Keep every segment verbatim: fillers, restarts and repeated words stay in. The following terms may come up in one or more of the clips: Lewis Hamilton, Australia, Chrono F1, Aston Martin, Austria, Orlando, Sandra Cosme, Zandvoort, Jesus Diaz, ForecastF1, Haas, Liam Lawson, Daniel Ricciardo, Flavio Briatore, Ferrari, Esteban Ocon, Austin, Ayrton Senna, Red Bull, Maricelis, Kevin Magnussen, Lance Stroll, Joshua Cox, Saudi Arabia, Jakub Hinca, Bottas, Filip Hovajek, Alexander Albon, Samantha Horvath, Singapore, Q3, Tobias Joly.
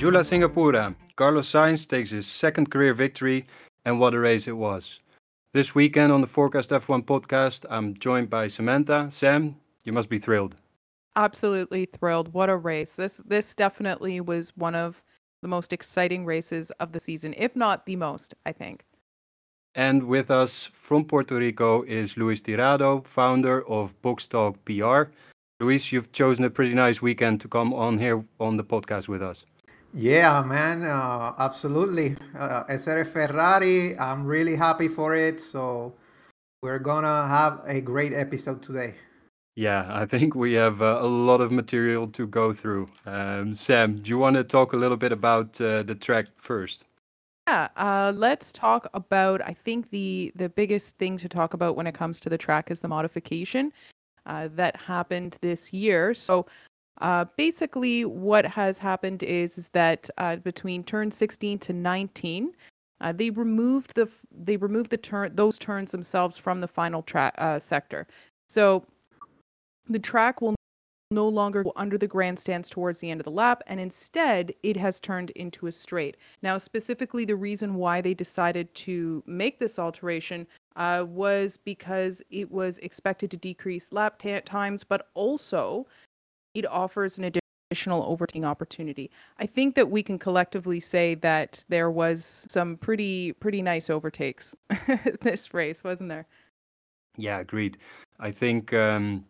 Jula Singapura, Carlos Sainz takes his second career victory, and what a race it was. This weekend on the Forecast F one podcast, I'm joined by Samantha. Sam, you must be thrilled. Absolutely thrilled. What a race. This this definitely was one of the most exciting races of the season, if not the most, I think. And with us from Puerto Rico is Luis Tirado, founder of BoxTalk P R. Luis, you've chosen a pretty nice weekend to come on here on the podcast with us. Yeah, man, uh, absolutely. Uh, Essere Ferrari, I'm really happy for it. So we're going to have a great episode today. Yeah, I think we have uh, a lot of material to go through. Um, Sam, do you want to talk a little bit about uh, the track first? Yeah, uh, let's talk about, I think the, the biggest thing to talk about when it comes to the track is the modification uh, that happened this year. So uh, basically what has happened is, is that uh, between turn sixteen to nineteen, uh, they removed the they removed the turn those turns themselves from the final track uh, sector. So the track will no longer go under the grandstands towards the end of the lap, and instead it has turned into a straight. Now, specifically, the reason why they decided to make this alteration uh, was because it was expected to decrease lap t- times, but also it offers an additional overtaking opportunity. I think that we can collectively say that there was some pretty pretty nice overtakes this race, wasn't there? Yeah, agreed. I think um,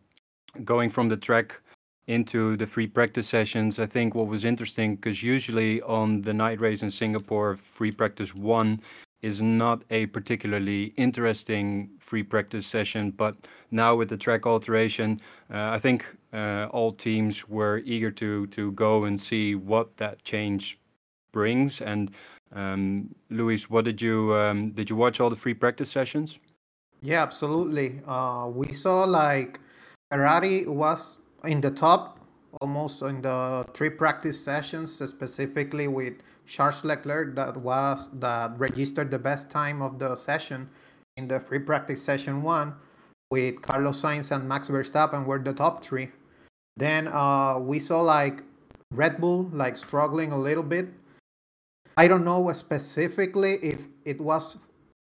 going from the track into the free practice sessions, I think what was interesting, because usually on the night race in Singapore, free practice one is not a particularly interesting free practice session. But now with the track alteration, uh, I think uh, all teams were eager to to go and see what that change brings. And um, Luis, what did you um, did you watch all the free practice sessions? Yeah, absolutely. Uh, we saw like Ferrari was in the top, almost in the three practice sessions, specifically with Charles Leclerc, that was that registered the best time of the session in the free practice session one, with Carlos Sainz and Max Verstappen were the top three. Then uh, we saw like Red Bull like struggling a little bit. I don't know specifically if it was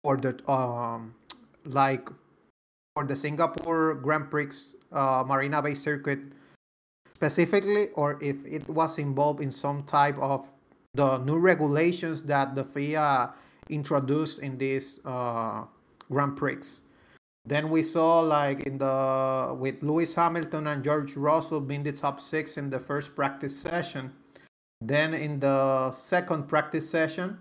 for the um, like for the Singapore Grand Prix Uh, Marina Bay circuit specifically, or if it was involved in some type of the new regulations that the F I A introduced in this uh, Grand Prix. Then we saw like in the with Lewis Hamilton and George Russell being the top six in the first practice session. Then in the second practice session,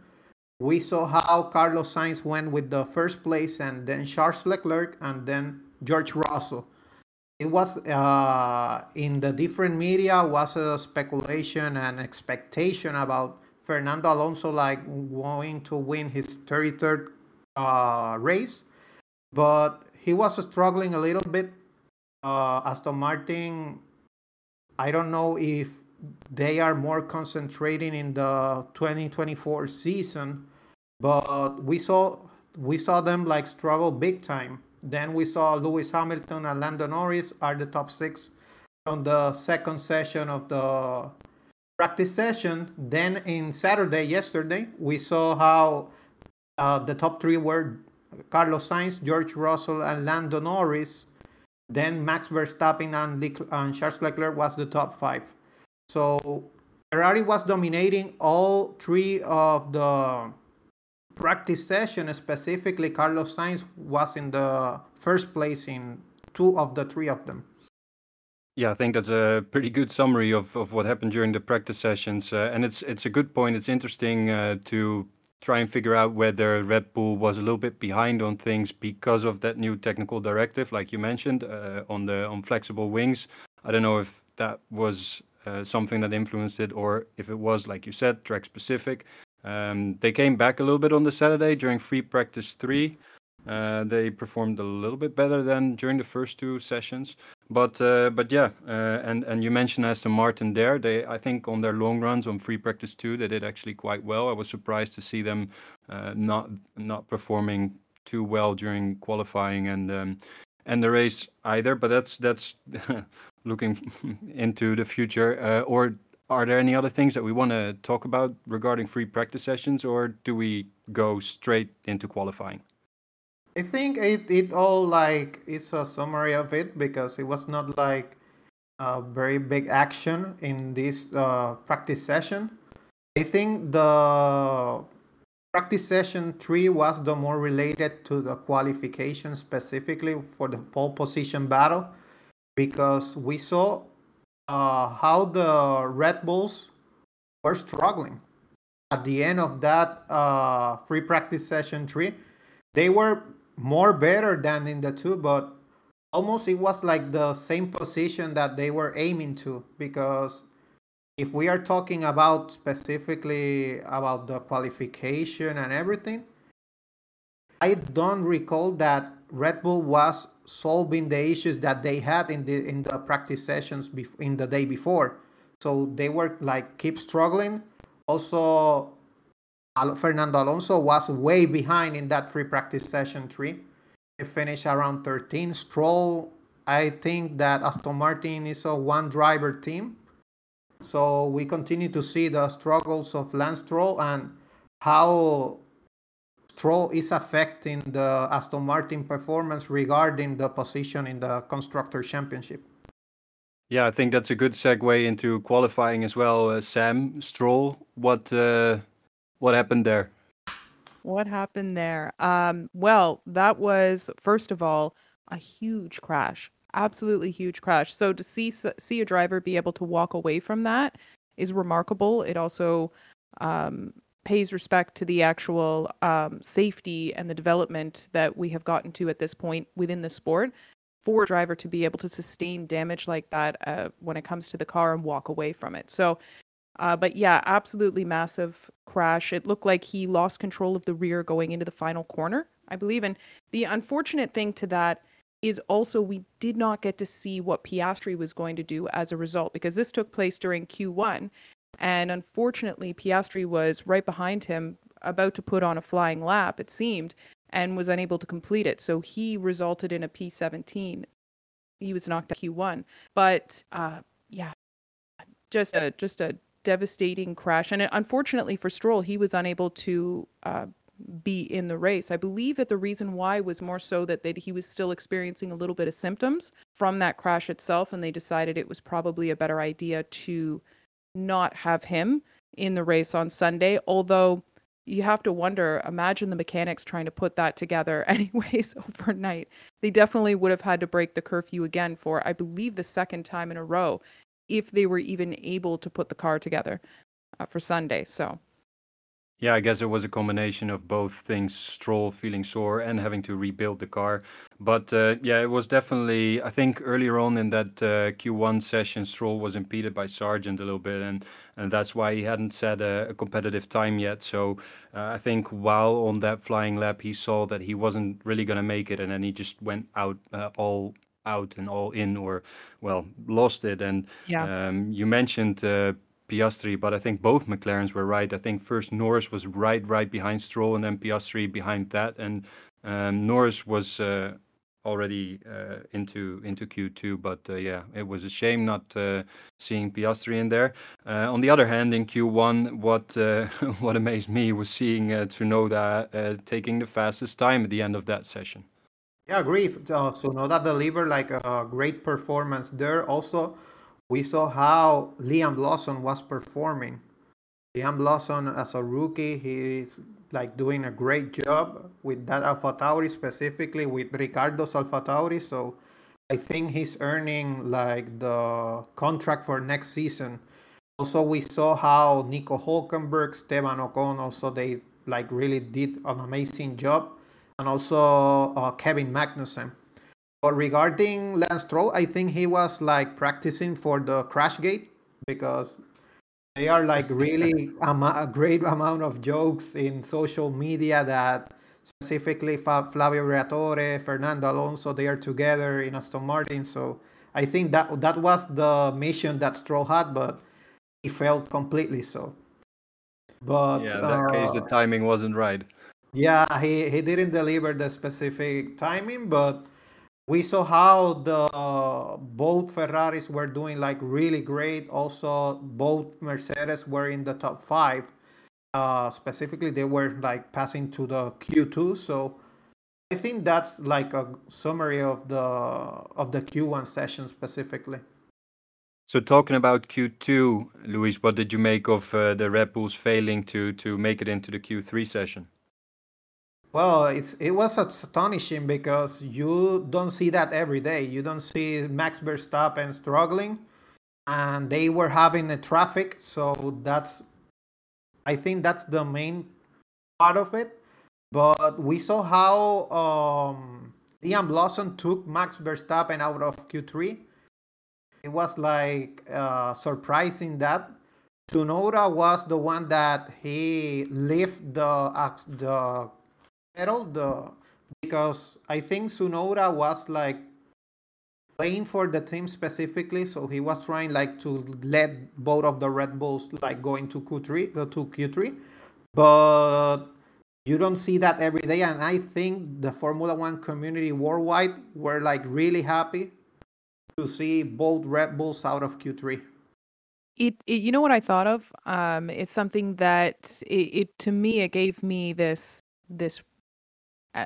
we saw how Carlos Sainz went with the first place, and then Charles Leclerc, and then George Russell. It was uh, in the different media was a speculation and expectation about Fernando Alonso like going to win his thirty-third uh, race, but he was struggling a little bit. Uh, Aston Martin, I don't know if they are more concentrating in the twenty twenty-four season, but we saw we saw them like struggle big time. Then we saw Lewis Hamilton and Lando Norris are the top six on the second session of the practice session. Then in Saturday, yesterday, we saw how uh, the top three were Carlos Sainz, George Russell, and Lando Norris. Then Max Verstappen and, Le- and Charles Leclerc was the top five. So Ferrari was dominating all three of the practice session. Specifically, Carlos Sainz was in the first place in two of the three of them. Yeah, I think that's a pretty good summary of, of what happened during the practice sessions. Uh, and it's it's a good point. It's interesting uh, to try and figure out whether Red Bull was a little bit behind on things because of that new technical directive, like you mentioned, uh, on the on flexible wings. I don't know if that was uh, something that influenced it, or if it was, like you said, track specific. Um, they came back a little bit on the Saturday during free practice three. Uh, they performed a little bit better than during the first two sessions. But uh, but yeah, uh, and, and you mentioned Aston Martin there. They I think on their long runs on free practice two, they did actually quite well. I was surprised to see them uh, not not performing too well during qualifying and um, and the race either. But that's that's looking into the future uh, or Are there any other things that we want to talk about regarding free practice sessions, or do we go straight into qualifying? I think it, it all, like, is a summary of it, because it was not like a very big action in this uh, practice session. I think the practice session three was the more related to the qualification, specifically for the pole position battle, because we saw Uh, how the Red Bulls were struggling. At the end of that uh, free practice session three, they were more better than in the two, but almost it was like the same position that they were aiming to, because if we are talking about specifically about the qualification and everything, I don't recall that Red Bull was solving the issues that they had in the in the practice sessions bef- in the day before. So they were like keep struggling. Also, Al- Fernando Alonso was way behind in that free practice session three. He finished around thirteen. Stroll, I think that Aston Martin is a one driver team. So we continue to see the struggles of Lance Stroll and how Stroll is affecting the Aston Martin performance regarding the position in the Constructor Championship. Yeah, I think that's a good segue into qualifying as well. Uh, Sam, Stroll, what uh, what happened there? What happened there? Um, well, that was, first of all, a huge crash. Absolutely huge crash. So to see see a driver be able to walk away from that is remarkable. It also Um, pays respect to the actual um, safety and the development that we have gotten to at this point within the sport for a driver to be able to sustain damage like that uh, when it comes to the car and walk away from it. So, uh, but yeah, absolutely massive crash. It looked like he lost control of the rear going into the final corner, I believe. And the unfortunate thing to that is also we did not get to see what Piastri was going to do as a result, because this took place during Q one. And unfortunately, Piastri was right behind him, about to put on a flying lap, it seemed, and was unable to complete it. So he resulted in a P seventeen. He was knocked out Q one. But uh, yeah, just a, just a devastating crash. And unfortunately for Stroll, he was unable to uh, be in the race. I believe that the reason why was more so that they, he was still experiencing a little bit of symptoms from that crash itself, and they decided it was probably a better idea to not have him in the race on Sunday. Although you have to wonder, imagine the mechanics trying to put that together anyways overnight. They definitely would have had to break the curfew again for, I believe, the second time in a row if they were even able to put the car together uh, for Sunday. So yeah, I guess it was a combination of both things, Stroll feeling sore and having to rebuild the car. But uh, yeah, it was definitely, I think earlier on in that uh, Q one session, Stroll was impeded by Sargeant a little bit, and, and that's why he hadn't set a, a competitive time yet. So uh, I think while on that flying lap, he saw that he wasn't really going to make it, and then he just went out uh, all out and all in, or, well, lost it. And yeah. um, you mentioned Uh, Piastri, but I think both McLarens were right. I think first Norris was right, right behind Stroll, and then Piastri behind that. And um, Norris was uh, already uh, into into Q two, but uh, yeah, it was a shame not uh, seeing Piastri in there. Uh, on the other hand, in Q one, what uh, what amazed me was seeing uh, Tsunoda uh, taking the fastest time at the end of that session. Yeah, I agree. Uh, Tsunoda delivered like a great performance there. Also, we saw how Liam Lawson was performing. Liam Lawson, as a rookie, he's like doing a great job with that AlphaTauri, specifically with Ricciardo's AlphaTauri. So I think he's earning like the contract for next season. Also, we saw how Nico Hülkenberg, Esteban Ocon, also they like really did an amazing job, and also uh, Kevin Magnussen. But regarding Lance Stroll, I think he was like practicing for the crash gate, because they are like really a great amount of jokes in social media that specifically Flavio Briatore, Fernando Alonso, they are together in Aston Martin. So I think that that was the mission that Stroll had, but he failed completely. So, but yeah, in that uh, case, the timing wasn't right. Yeah, he, he didn't deliver the specific timing, but we saw how the uh, both Ferraris were doing like really great. Also, both Mercedes were in the top five. Uh, specifically, they were like passing to the Q two. So I think that's like a summary of the of the Q one session specifically. So talking about Q two, Luis, what did you make of uh, the Red Bulls failing to to make it into the Q three session? Well, it's it was astonishing because you don't see that every day. You don't see Max Verstappen struggling, and they were having a traffic. So that's, I think that's the main part of it. But we saw how um, Liam Lawson took Max Verstappen out of Q three. It was like uh, surprising that Tsunoda was the one that he left the uh, the pedal the because I think Tsunoda was like playing for the team specifically, so he was trying like to let both of the Red Bulls like going to Q three to Q three, but you don't see that every day, and I think the Formula One community worldwide were like really happy to see both Red Bulls out of Q three. It, it you know what I thought of? Um, it's something that it, it to me it gave me this this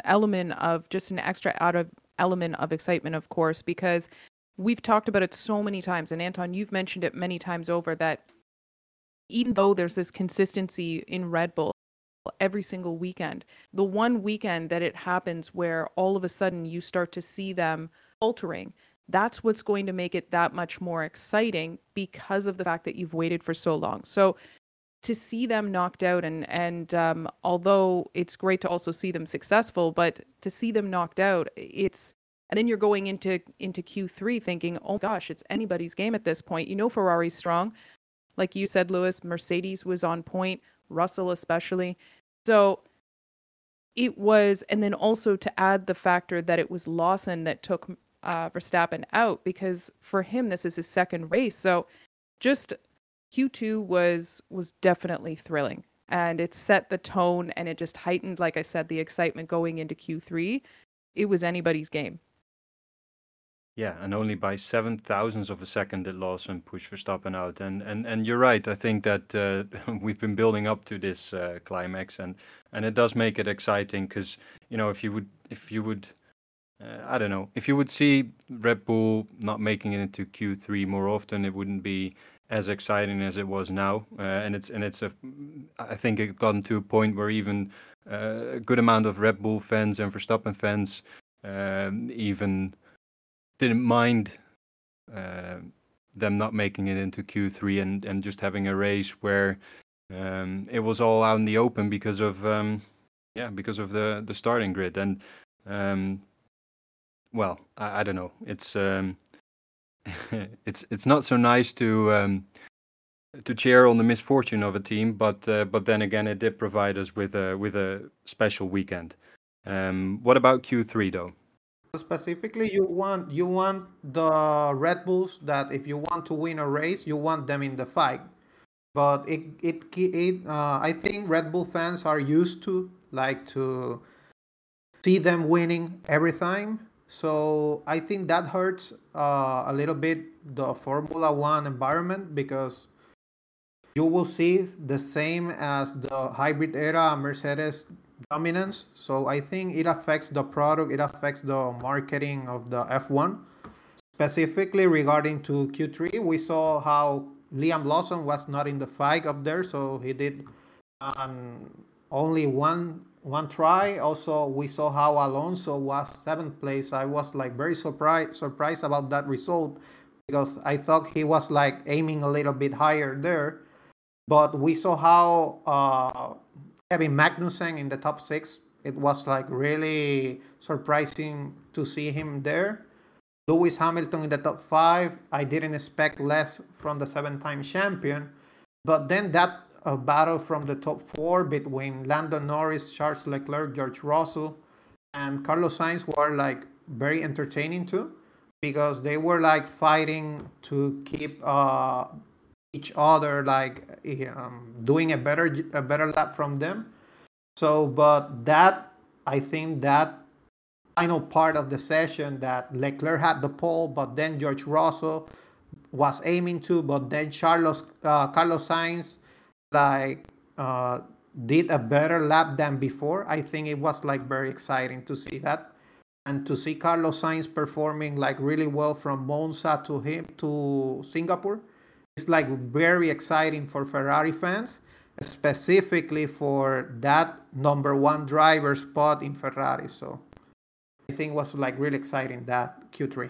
element of just an extra out of element of excitement, of course, because we've talked about it so many times, and Anton, you've mentioned it many times over that even though there's this consistency in Red Bull every single weekend, the one weekend that it happens where all of a sudden you start to see them altering. That's what's going to make it that much more exciting because of the fact that you've waited for so long. So to see them knocked out, and and um, although it's great to also see them successful, but to see them knocked out, it's, and then you're going into into Q three thinking, oh gosh, it's anybody's game at this point. You know, Ferrari's strong. Like you said, Lewis, Mercedes was on point, Russell especially. So it was, and then also to add the factor that it was Lawson that took Uh, Verstappen out, because for him this is his second race. So just Q two was was definitely thrilling, and it set the tone, and it just heightened, like I said, the excitement going into Q three. It was anybody's game. Yeah, and only by seven thousandths of a second did Lawson push Verstappen out, and and and you're right. I think that uh, we've been building up to this uh, climax, and and it does make it exciting, because you know if you would if you would Uh, I don't know. If you would see Red Bull not making it into Q three more often, it wouldn't be as exciting as it was now. Uh, and it's and it's a, I think it gotten to a point where even uh, a good amount of Red Bull fans and Verstappen fans um, even didn't mind uh, them not making it into Q three and, and just having a race where um, it was all out in the open because of um, yeah because of the the starting grid and. Um, Well, I, I don't know. It's um, it's it's not so nice to um, to cheer on the misfortune of a team, but uh, but then again, it did provide us with a with a special weekend. Um, what about Q three though? Specifically, you want you want the Red Bulls that if you want to win a race, you want them in the fight. But it it, it uh, I think Red Bull fans are used to like to see them winning every time. So I think that hurts uh, a little bit the Formula One environment, because you will see the same as the hybrid era Mercedes dominance. So I think it affects the product, it affects the marketing of the F one. Specifically regarding to Q three, we saw how Liam Lawson was not in the fight up there, so he did um, only one One try. Also, we saw how Alonso was seventh place. I was like very surprised surprised about that result, because I thought he was like aiming a little bit higher there. But we saw how uh, Kevin Magnussen in the top six. It was like really surprising to see him there. Lewis Hamilton in the top five. I didn't expect less from the seven-time champion. But then that a battle from the top four between Lando Norris, Charles Leclerc, George Russell, and Carlos Sainz were like very entertaining too, because they were like fighting to keep uh, each other like um, doing a better a better lap from them. So, but that I think that final part of the session that Leclerc had the pole, but then George Russell was aiming to, but then Charles uh, Carlos Sainz like uh, did a better lap than before. I think it was like very exciting to see that, and to see Carlos Sainz performing like really well from Monza to him to Singapore. It's like very exciting for Ferrari fans, specifically for that number one driver spot in Ferrari. So I think it was like really exciting that Q three.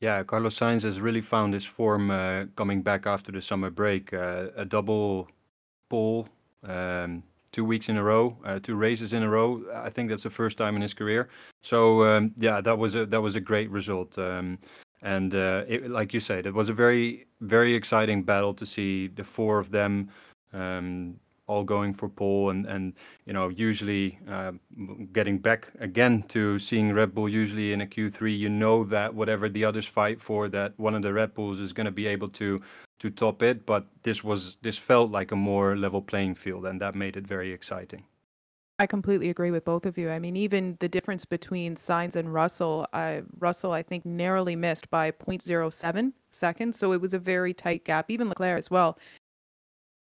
Yeah, Carlos Sainz has really found his form uh, coming back after the summer break. Uh, a double pole, um, two weeks in a row, uh, two races in a row. I think that's the first time in his career. So um, yeah, that was a that was a great result. Um, and uh, it, like you said, it was a very very exciting battle to see the four of them. Um, all going for pole, and, and you know, usually uh, getting back again to seeing Red Bull usually in a Q three, you know that whatever the others fight for, that one of the Red Bulls is going to be able to to top it. But this was this felt like a more level playing field, and that made it very exciting. I completely agree with both of you. I mean, even the difference between Sainz and Russell, uh, Russell, I think, narrowly missed by zero point zero seven seconds. So it was a very tight gap, even Leclerc as well.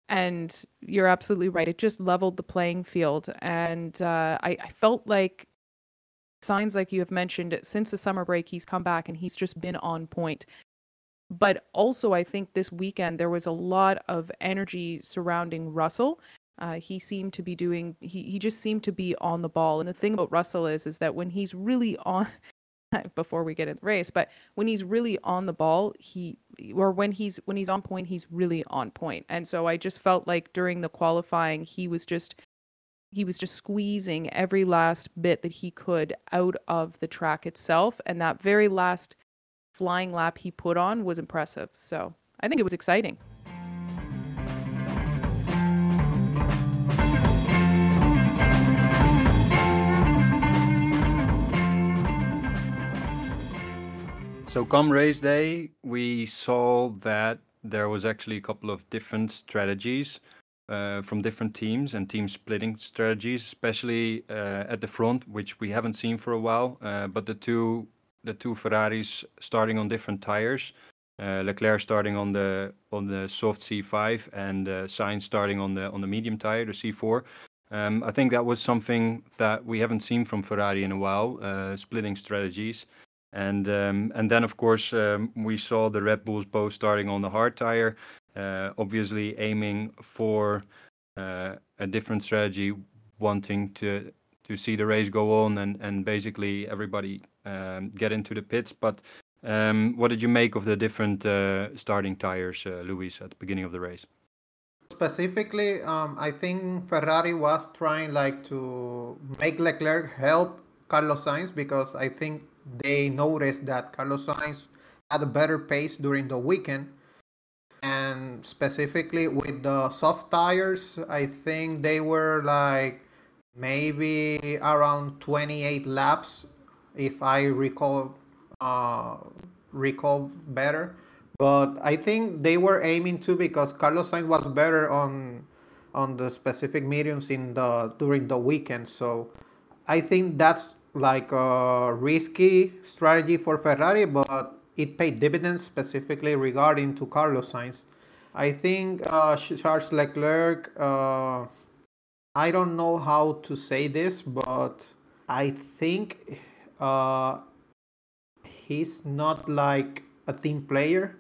And you're absolutely right. It just leveled the playing field. And uh, I, I felt like Sainz, like you have mentioned, since the summer break, he's come back and he's just been on point. But also, I think this weekend, there was a lot of energy surrounding Russell. Uh, he seemed to be doing, he, he just seemed to be on the ball. And the thing about Russell is, is that when he's really on, before we get in the race, but when he's really on the ball, he or when he's when he's on point, he's really on point. And so I just felt like during the qualifying, he was just he was just squeezing every last bit that he could out of the track itself. And that very last flying lap he put on was impressive. So I think it was exciting. So come race day, we saw that there was actually a couple of different strategies uh, from different teams and team splitting strategies, especially uh, at the front, which we haven't seen for a while. Uh, but the two the two Ferraris starting on different tires, uh, Leclerc starting on the on the soft C five and uh, Sainz starting on the on the medium tire, the C four. Um, I think that was something that we haven't seen from Ferrari in a while, uh, splitting strategies. And um, and then, of course, um, we saw the Red Bulls both starting on the hard tire, uh, obviously aiming for uh, a different strategy, wanting to, to see the race go on and, and basically everybody um, get into the pits. But um, what did you make of the different uh, starting tires, uh, Luis, at the beginning of the race? Specifically, um, I think Ferrari was trying like to make Leclerc help Carlos Sainz, because I think they noticed that Carlos Sainz had a better pace during the weekend, and specifically with the soft tires, I think they were like maybe around twenty-eight laps, if I recall uh, recall better. But I think they were aiming to, because Carlos Sainz was better on on the specific mediums in the during the weekend. So I think that's like a risky strategy for Ferrari, but it paid dividends specifically regarding to Carlos Sainz. I think uh, Charles Leclerc, uh, I don't know how to say this, but I think uh, he's not like a team player.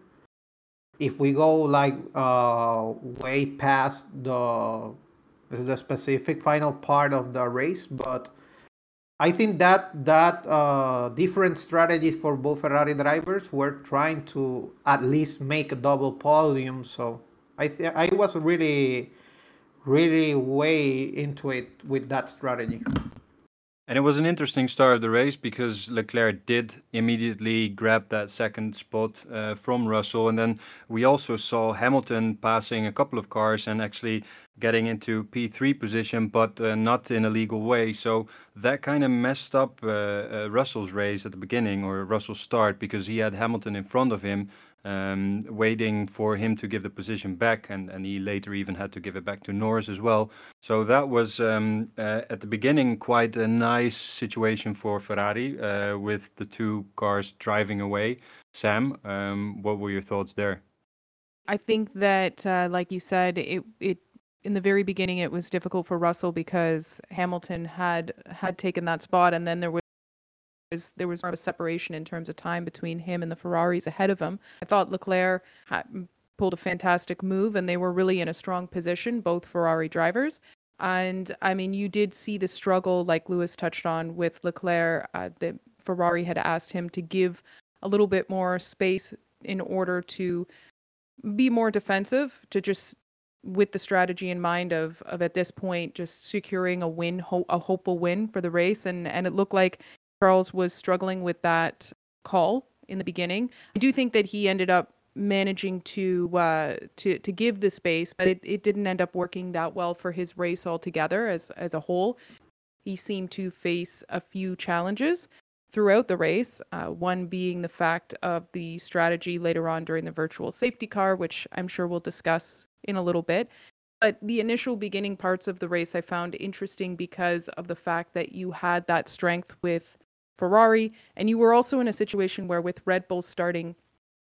If we go like uh, way past the, the specific final part of the race, but I think that that uh, different strategies for both Ferrari drivers were trying to at least make a double podium. So I th- I was really, really way into it with that strategy. And it was an interesting start of the race, because Leclerc did immediately grab that second spot uh, from Russell. And then we also saw Hamilton passing a couple of cars and actually getting into P three position, but uh, not in a legal way. So that kind of messed up uh, uh, Russell's race at the beginning, or Russell's start, because he had Hamilton in front of him. um, waiting for him to give the position back, and, and he later even had to give it back to Norris as well. So that was, um, uh, at the beginning, quite a nice situation for Ferrari, uh, with the two cars driving away. Sam, um, what were your thoughts there? I think that, uh, like you said, it it in the very beginning, it was difficult for Russell because Hamilton had had taken that spot, and then there was there was more of a separation in terms of time between him and the Ferraris ahead of him. I thought Leclerc had pulled a fantastic move, and they were really in a strong position, both Ferrari drivers. And, I mean, you did see the struggle, like Lewis touched on, with Leclerc. Uh, the Ferrari had asked him to give a little bit more space in order to be more defensive, to just, with the strategy in mind of, of at this point, just securing a win, ho- a hopeful win for the race. And, and it looked like Charles was struggling with that call in the beginning. I do think that he ended up managing to uh, to to give the space, but it, it didn't end up working that well for his race altogether as as a whole. He seemed to face a few challenges throughout the race, uh, one being the fact of the strategy later on during the virtual safety car, which I'm sure we'll discuss in a little bit. But the initial beginning parts of the race I found interesting because of the fact that you had that strength with Ferrari, and you were also in a situation where, with Red Bull starting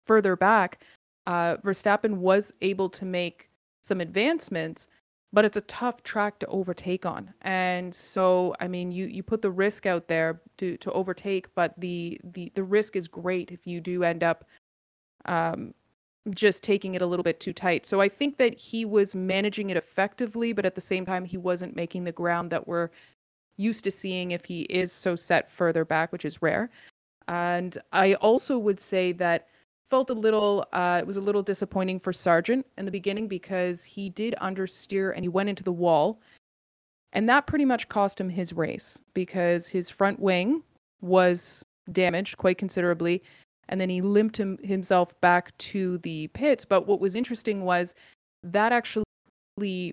further back, uh, Verstappen was able to make some advancements, but it's a tough track to overtake on. And so, I mean, you, you put the risk out there to, to overtake, but the, the, the risk is great if you do end up um, just taking it a little bit too tight. So I think that he was managing it effectively, but at the same time, he wasn't making the ground that we're used to seeing if he is so set further back, which is rare. And I also would say that felt a little, uh, it was a little disappointing for Sargeant in the beginning because he did understeer and he went into the wall. And that pretty much cost him his race because his front wing was damaged quite considerably. And then he limped him, himself back to the pits. But what was interesting was that actually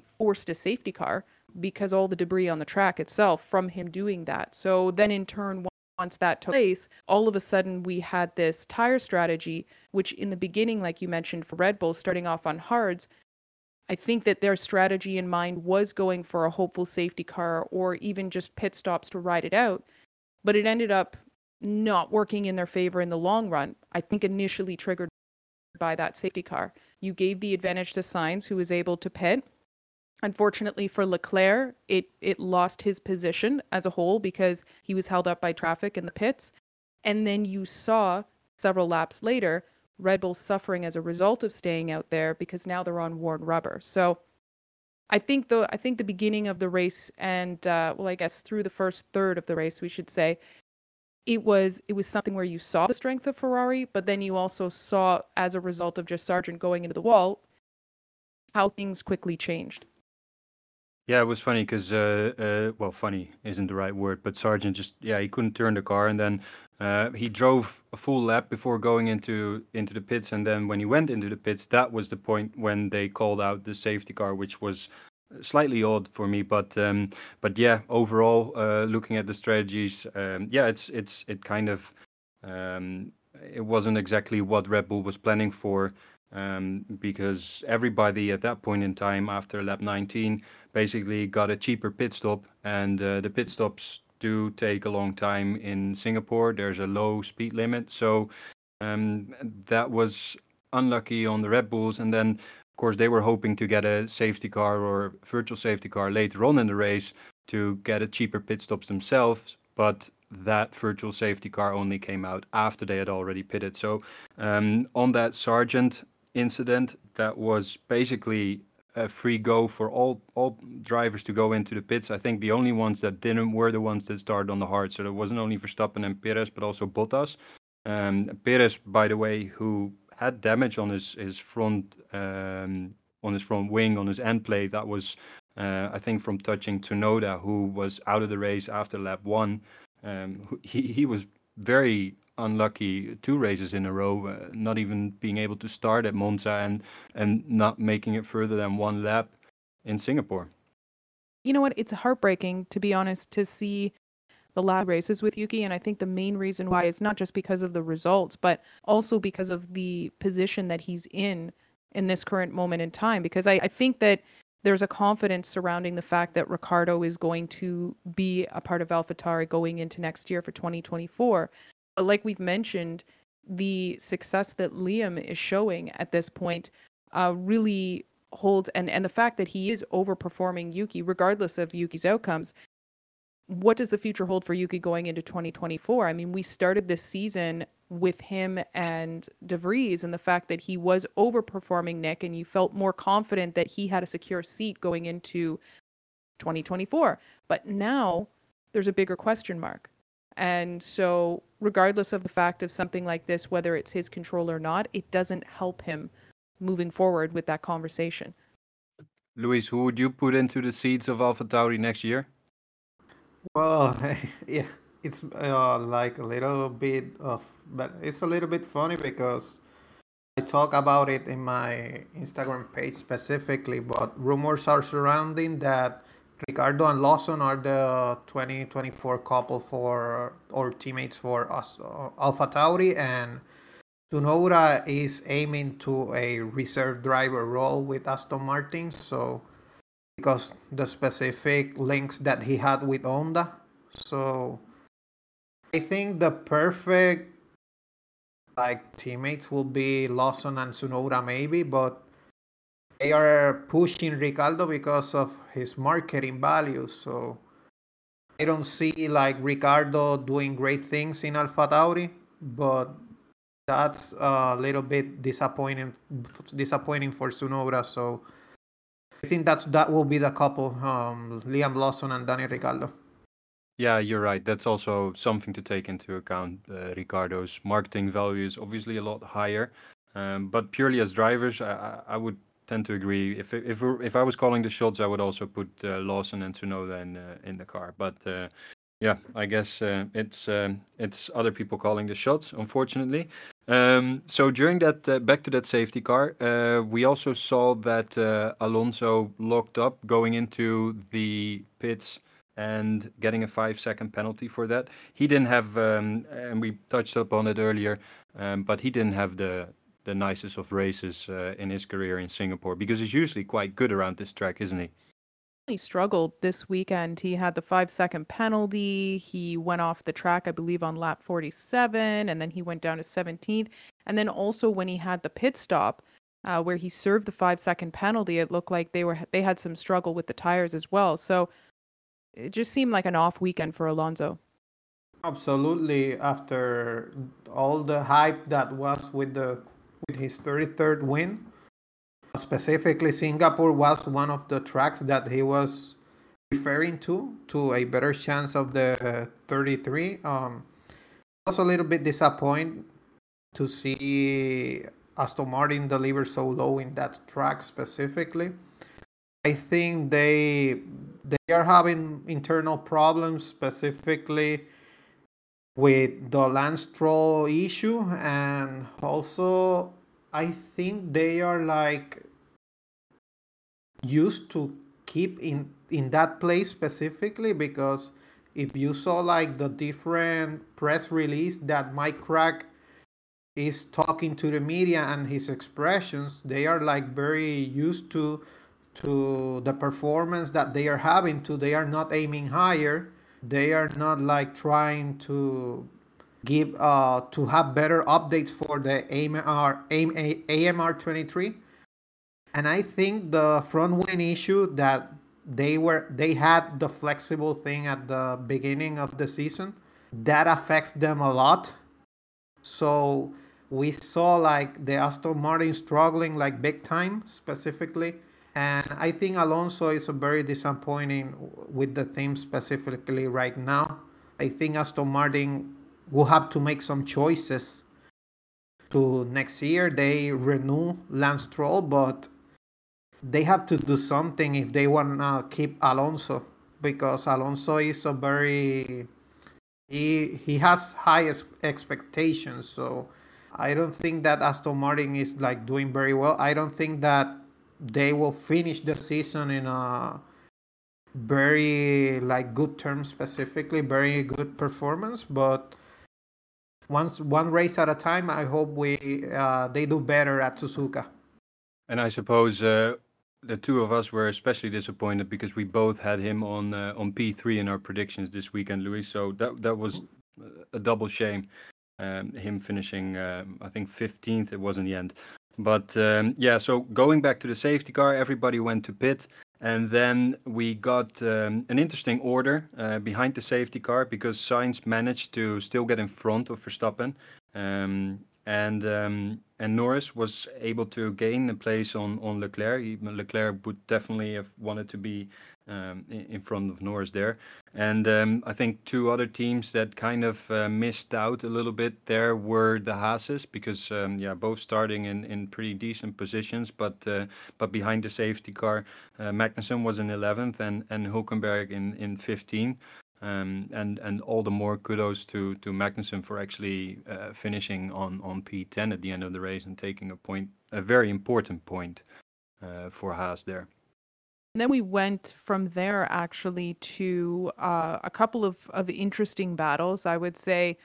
forced a safety car, because all the debris on the track itself from him doing that. So then in turn, once that took place, all of a sudden we had this tire strategy, which in the beginning, like you mentioned, for Red Bull starting off on hards, I think that their strategy in mind was going for a hopeful safety car or even just pit stops to ride it out. But it ended up not working in their favor in the long run. I think initially triggered by that safety car. You gave the advantage to Sainz, who was able to pit. Unfortunately for Leclerc, it, it lost his position as a whole because he was held up by traffic in the pits. And then you saw several laps later, Red Bull suffering as a result of staying out there because now they're on worn rubber. So I think the, I think the beginning of the race and, uh, well, I guess through the first third of the race, we should say, it was it was something where you saw the strength of Ferrari, but then you also saw, as a result of just Sargeant going into the wall, how things quickly changed. Yeah, it was funny because, uh, uh, well, funny isn't the right word, but Sargeant just, yeah, he couldn't turn the car. And then uh, he drove a full lap before going into into the pits. And then when he went into the pits, that was the point when they called out the safety car, which was slightly odd for me. But um, but yeah, overall, uh, looking at the strategies, um, yeah, it's it's it kind of, um, it wasn't exactly what Red Bull was planning for. Um, because everybody at that point in time, after lap nineteen, basically got a cheaper pit stop, and uh, the pit stops do take a long time in Singapore. There's a low speed limit, so um, that was unlucky on the Red Bulls. And then, of course, they were hoping to get a safety car or virtual safety car later on in the race to get a cheaper pit stops themselves, but that virtual safety car only came out after they had already pitted. So um, on that Sargeant incident, that was basically a free go for all all drivers to go into the pits. I think the only ones that didn't were the ones that started on the hard. So there wasn't only Verstappen and Perez, but also Bottas. Um, Perez, by the way, who had damage on his his front um, on his front wing, on his end plate. That was, uh, I think, from touching Tsunoda, who was out of the race after lap one. Um, he he was very unlucky two races in a row, uh, not even being able to start at Monza and, and not making it further than one lap in Singapore. You know what? It's heartbreaking, to be honest, to see the lab races with Yuki. And I think the main reason why is not just because of the results, but also because of the position that he's in in this current moment in time. Because I, I think that there's a confidence surrounding the fact that Ricciardo is going to be a part of AlphaTauri going into next year for twenty twenty-four. But like we've mentioned, the success that Liam is showing at this point uh, really holds, and, and the fact that he is overperforming Yuki, regardless of Yuki's outcomes. What does the future hold for Yuki going into twenty twenty-four? I mean, we started this season with him and De Vries, and the fact that he was overperforming Nick, and you felt more confident that he had a secure seat going into twenty twenty-four. But now there's a bigger question mark. And so regardless of the fact of something like this, whether it's his control or not, it doesn't help him moving forward with that conversation. Luis, who would you put into the seats of AlphaTauri next year? Well, yeah, it's uh, like a little bit of, but it's a little bit funny because I talk about it in my Instagram page specifically, but rumors are surrounding that Ricardo and Lawson are the twenty twenty-four couple for, or teammates for us, uh, AlphaTauri, and Tsunoda is aiming to a reserve driver role with Aston Martin, so because the specific links that he had with Honda. So I think the perfect like teammates will be Lawson and Tsunoda maybe, but they are pushing Ricardo because of his marketing value. So I don't see like Ricardo doing great things in AlphaTauri, but that's a little bit disappointing disappointing for Tsunoda. So I think that's that will be the couple, um, Liam Lawson and Daniel Ricciardo. Yeah, you're right. That's also something to take into account. Uh, Ricciardo's marketing value is obviously a lot higher, um, but purely as drivers, I, I would tend to agree. If if if I was calling the shots, I would also put uh, Lawson and Tsunoda in uh, in the car. But uh, yeah, I guess uh, it's um, it's other people calling the shots, unfortunately. Um, so during that, uh, back to that safety car, uh, we also saw that uh, Alonso locked up going into the pits and getting a five second penalty for that. He didn't have, um, and we touched upon it earlier, um, but he didn't have the, the nicest of races uh, in his career in Singapore, because he's usually quite good around this track, isn't he? He struggled this weekend. He had the five second penalty. He went off the track, I believe, on lap forty-seven, and then he went down to seventeenth. And then also when he had the pit stop uh, where he served the five second penalty, it looked like they were they had some struggle with the tires as well. So it just seemed like an off weekend for Alonso. Absolutely. After all the hype that was with the with his thirty-third win, specifically Singapore was one of the tracks that he was referring to to a better chance of the thirty-three. Um I was a little bit disappointed to see Aston Martin deliver so low in that track specifically. I think they they are having internal problems, specifically with the Lance Stroll issue, and also I think they are like used to keep in, in that place specifically, because if you saw like the different press release that Mike Crack is talking to the media and his expressions, they are like very used to to the performance that they are having to. They are not aiming higher. They are not like trying to give uh to have better updates for the A M R twenty-three, and I think the front wing issue that they were they had the flexible thing at the beginning of the season, that affects them a lot. So we saw like the Aston Martin struggling like big time specifically, and I think Alonso is a very disappointing with the team specifically right now. I think Aston Martin will have to make some choices to next year. They renew Lance Stroll, but they have to do something if they want to keep Alonso, because Alonso is a very he he has high expectations. So I don't think that Aston Martin is like doing very well. I don't think that they will finish the season in a very like good term specifically, very good performance. But once one race at a time, I hope we uh, they do better at Suzuka. And I suppose uh, the two of us were especially disappointed because we both had him on uh, on P three in our predictions this weekend, Luis. So that that was a double shame. Um, him finishing, um, I think, fifteenth. It was in the end. But um, yeah, so going back to the safety car, everybody went to pit. And then we got um, an interesting order uh, behind the safety car because Sainz managed to still get in front of Verstappen. Um, and um, and Norris was able to gain a place on, on Leclerc. He, Leclerc would definitely have wanted to be um, in, in front of Norris there. And um, I think two other teams that kind of uh, missed out a little bit there were the Haases because, um, yeah, both starting in, in pretty decent positions. But uh, but behind the safety car, uh, Magnussen was in eleventh and, and Hülkenberg in, in fifteenth. Um, and and all the more kudos to to Magnussen for actually uh, finishing on, on P ten at the end of the race and taking a point, a very important point uh, for Haas there. And then we went from there actually to uh, a couple of, of interesting battles. I would say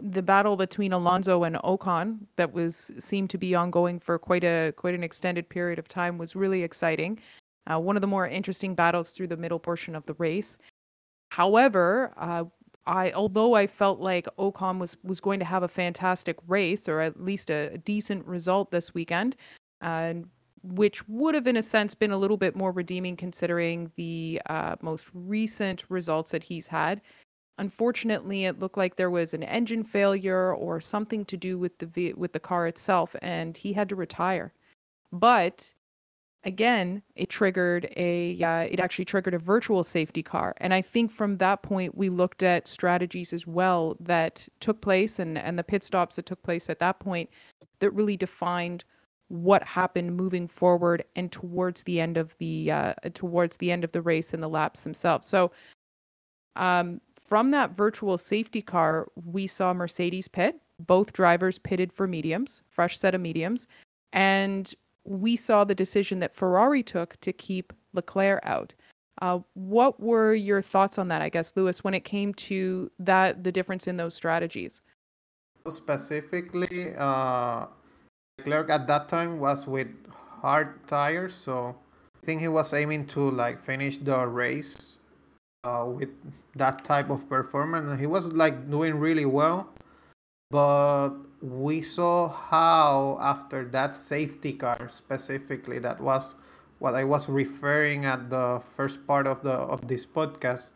the battle between Alonso and Ocon that was seemed to be ongoing for quite a quite an extended period of time was really exciting. Uh, one of the more interesting battles through the middle portion of the race. However, uh, I although I felt like Ocon was, was going to have a fantastic race or at least a, a decent result this weekend, uh, which would have in a sense been a little bit more redeeming considering the uh, most recent results that he's had. Unfortunately, it looked like there was an engine failure or something to do with the with the car itself, and he had to retire. But again, it triggered a, uh, it actually triggered a virtual safety car. And I think from that point, we looked at strategies as well that took place and, and the pit stops that took place at that point that really defined what happened moving forward and towards the end of the, uh, towards the end of the race and the laps themselves. So um, from that virtual safety car, we saw Mercedes pit, both drivers pitted for mediums, fresh set of mediums. And we saw the decision that Ferrari took to keep Leclerc out. Uh, what were your thoughts on that, I guess, Lewis, when it came to that, the difference in those strategies? Specifically, uh, Leclerc at that time was with hard tires, so I think he was aiming to like finish the race uh, with that type of performance. He was like doing really well, but we saw how after that safety car specifically, that was what I was referring at the first part of the of this podcast,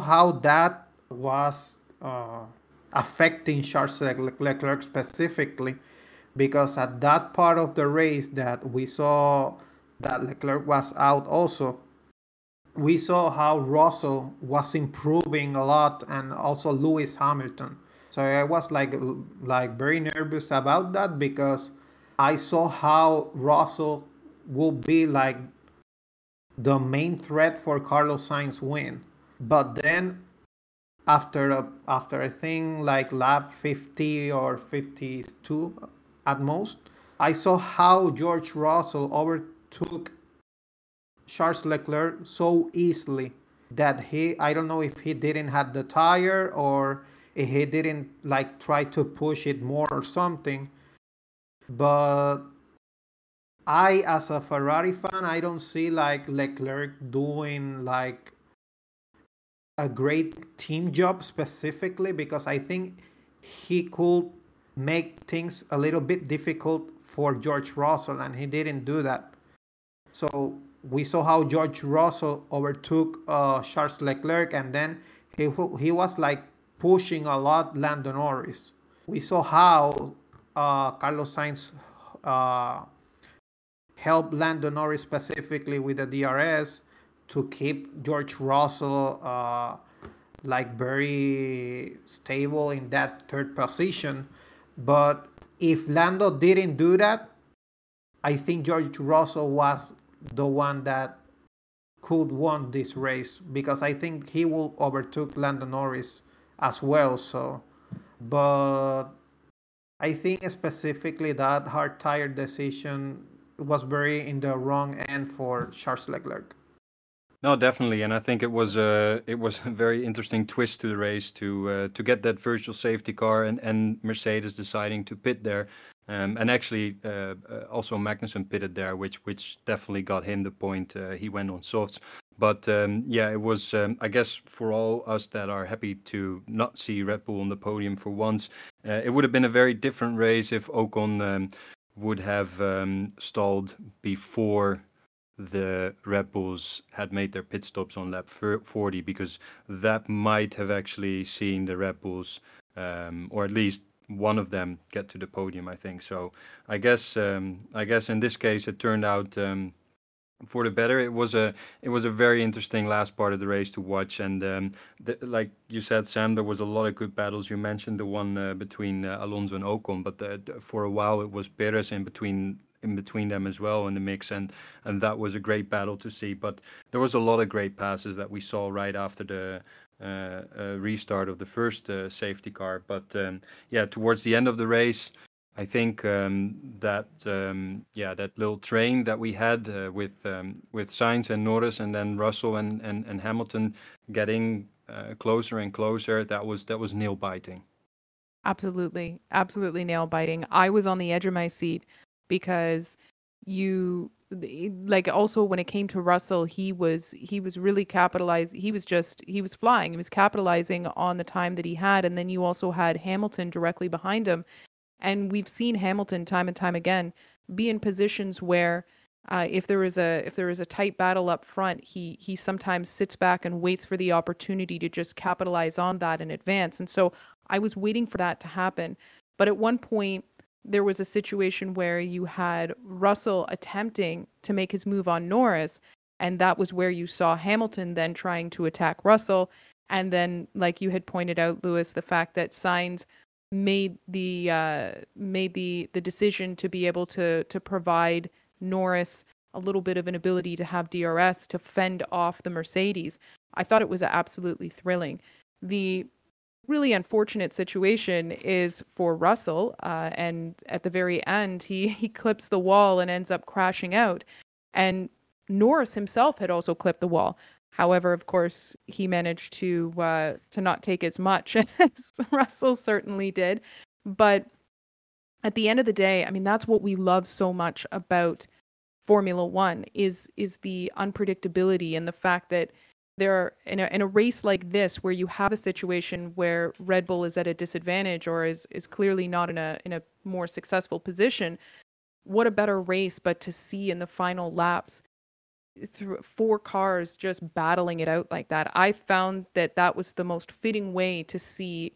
how that was uh, affecting Charles Leclerc specifically, because at that part of the race that we saw that Leclerc was out also, we saw how Russell was improving a lot and also Lewis Hamilton. So I was like like very nervous about that because I saw how Russell would be like the main threat for Carlos Sainz win. But then after a, after I think like lap fifty or fifty-two at most, I saw how George Russell overtook Charles Leclerc so easily that he, I don't know if he didn't have the tire or he didn't like try to push it more or something, but I, as a Ferrari fan, I don't see like Leclerc doing like a great team job specifically because I think he could make things a little bit difficult for George Russell and he didn't do that. So we saw how George Russell overtook uh, Charles Leclerc and then he he was like pushing a lot Lando Norris. We saw how uh, Carlos Sainz uh, helped Lando Norris specifically with the D R S to keep George Russell uh, like very stable in that third position. But if Lando didn't do that, I think George Russell was the one that could won this race because I think he will overtook Lando Norris as well. So, but I think specifically that hard tire decision was very in the wrong end for Charles Leclerc. No, definitely, and I think it was a it was a very interesting twist to the race to uh, to get that virtual safety car and, and Mercedes deciding to pit there, um, and actually uh, also Magnussen pitted there, which which definitely got him the point. Uh, he went on softs, but um, yeah, it was um, I guess for all us that are happy to not see Red Bull on the podium for once, uh, it would have been a very different race if Ocon um, would have um, stalled before the Red Bulls had made their pit stops on lap forty, because that might have actually seen the Red Bulls, um, or at least one of them, get to the podium, I think. So I guess um, I guess in this case it turned out um, for the better. It was a it was a very interesting last part of the race to watch, and um, th- like you said, Sam, there was a lot of good battles. You mentioned the one uh, between uh, Alonso and Ocon, but the, for a while it was Perez in between. in between them as well in the mix, and and that was a great battle to see. But there was a lot of great passes that we saw right after the uh, uh, restart of the first uh, safety car. But um, yeah, towards the end of the race, I think um, that um, yeah that little train that we had uh, with um, with Sainz and Norris, and then Russell and and, and Hamilton getting uh, closer and closer, that was that was nail biting. Absolutely, absolutely nail biting. I was on the edge of my seat, because you like also when it came to Russell, he was he was really capitalized. He was just he was flying. He was capitalizing on the time that he had. And then you also had Hamilton directly behind him. And we've seen Hamilton time and time again be in positions where uh, if there is a if there is a tight battle up front, he he sometimes sits back and waits for the opportunity to just capitalize on that in advance. And so I was waiting for that to happen. But at one point, there was a situation where you had Russell attempting to make his move on Norris, and that was where you saw Hamilton then trying to attack Russell. And then, like you had pointed out, Lewis, the fact that Sainz made the uh, made the the decision to be able to to provide Norris a little bit of an ability to have D R S to fend off the Mercedes. I thought it was absolutely thrilling. The really unfortunate situation is for Russell, uh, and at the very end he he clips the wall and ends up crashing out, and Norris himself had also clipped the wall. However, of course, he managed to uh, to not take as much as Russell certainly did. But at the end of the day, I mean, that's what we love so much about Formula One is is the unpredictability and the fact that there are, in a, in a race like this, where you have a situation where Red Bull is at a disadvantage or is, is clearly not in a in a more successful position, what a better race but to see in the final laps through four cars just battling it out like that. I found that that was the most fitting way to see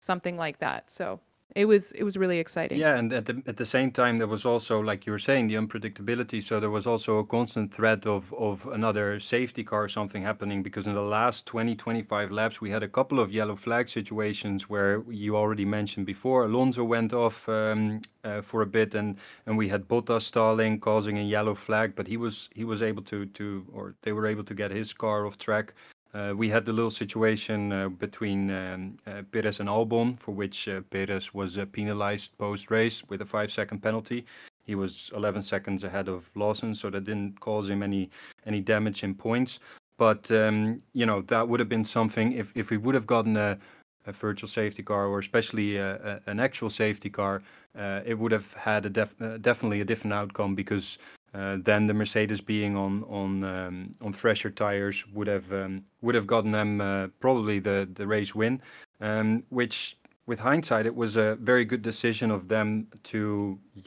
something like that. So it was it was really exciting. Yeah, and at the at the same time, there was also, like you were saying, the unpredictability. So there was also a constant threat of of another safety car or something happening, because in the last twenty, twenty-five laps, we had a couple of yellow flag situations where you already mentioned before. Alonso went off um, uh, for a bit, and and we had Bottas stalling, causing a yellow flag, but he was he was able to to or they were able to get his car off track. Uh, we had the little situation uh, between um, uh, Perez and Albon, for which uh, Perez was uh, penalized post-race with a five-second penalty. He was eleven seconds ahead of Lawson, so that didn't cause him any any damage in points. But, um, you know, that would have been something if, if we would have gotten a, a virtual safety car, or especially a, a, an actual safety car, uh, it would have had a def- uh, definitely a different outcome, because Uh, then the Mercedes, being on on um, on fresher tires, would have um, would have gotten them uh, probably the the race win. Um, which, with hindsight, it was a very good decision of them to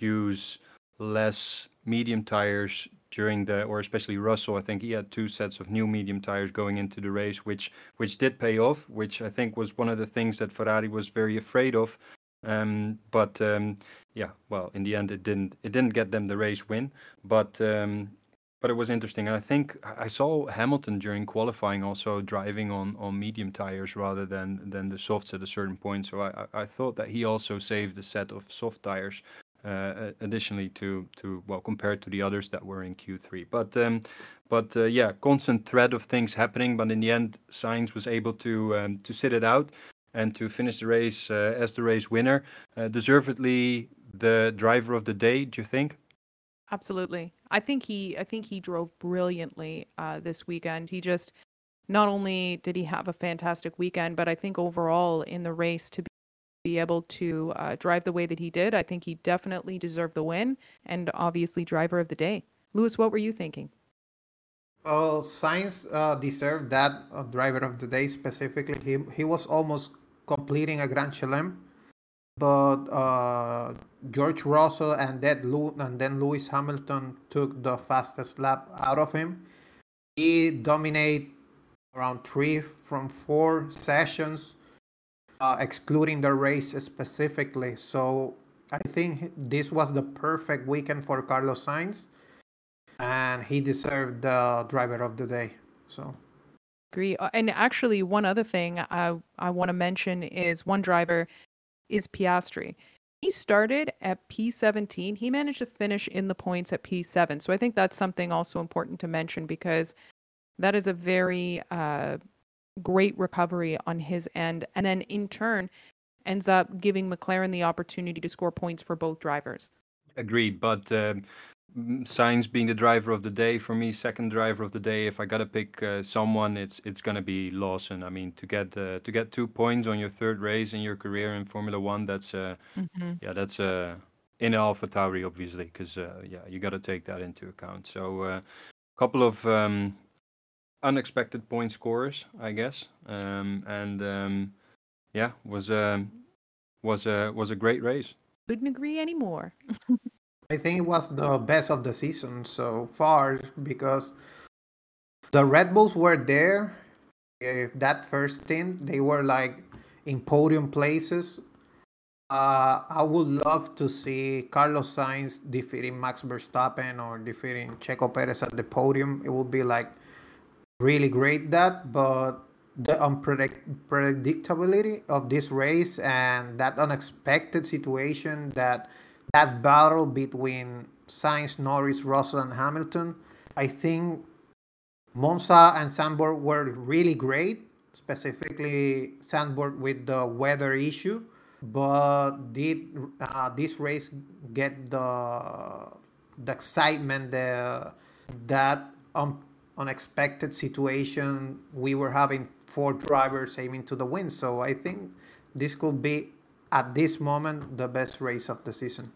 use less medium tires during the, or especially Russell. I think he had two sets of new medium tires going into the race, which which did pay off. Which I think was one of the things that Ferrari was very afraid of. Um, but um, yeah, well, in the end, it didn't. It didn't get them the race win, but um, but it was interesting. And I think I saw Hamilton during qualifying also driving on, on medium tires rather than, than the softs at a certain point. So I, I thought that he also saved a set of soft tires, uh, additionally to, to well compared to the others that were in Q three. But um, but uh, yeah, constant threat of things happening. But in the end, Sainz was able to um, to sit it out and to finish the race uh, as the race winner. Uh, deservedly the driver of the day, do you think? Absolutely. I think he I think he drove brilliantly uh, this weekend. He just, not only did he have a fantastic weekend, but I think overall in the race to be, be able to uh, drive the way that he did, I think he definitely deserved the win and obviously driver of the day. Lewis, what were you thinking? Well, Sainz uh, deserved that uh, driver of the day specifically. He he was almost completing a Grand Chelem, but uh, George Russell and that Lu- and then Lewis Hamilton took the fastest lap out of him. He dominated around three from four sessions, uh, excluding the race specifically. So I think this was the perfect weekend for Carlos Sainz, and he deserved the driver of the day. So agree. And actually, one other thing I I want to mention is one driver is Piastri. He started at P seventeen. He managed to finish in the points at P seven. So I think that's something also important to mention, because that is a very uh, great recovery on his end. And then in turn ends up giving McLaren the opportunity to score points for both drivers. Agreed. But um, Sainz being the driver of the day, for me, second driver of the day, if I got to pick uh, someone, it's it's going to be Lawson. I mean, to get uh, to get two points on your third race in your career in Formula One, that's, uh, mm-hmm. yeah, that's uh, in AlphaTauri, obviously, because, uh, yeah, you got to take that into account. So a uh, couple of... Um, unexpected point scorers, I guess, um, and um, yeah, was a was a was a great race. Couldn't agree anymore. I think it was the best of the season so far, because the Red Bulls were there. If that first stint, they were like in podium places. Uh, I would love to see Carlos Sainz defeating Max Verstappen or defeating Checo Perez at the podium. It would be like really great, that, but the unpredictability of this race and that unexpected situation, that that battle between Sainz, Norris, Russell, and Hamilton, I think Monza and Zandvoort were really great, specifically Zandvoort with the weather issue, but did uh, this race get the, the excitement, the, that um. unexpected situation we were having four drivers aiming to the win. So I think this could be, at this moment, the best race of the season.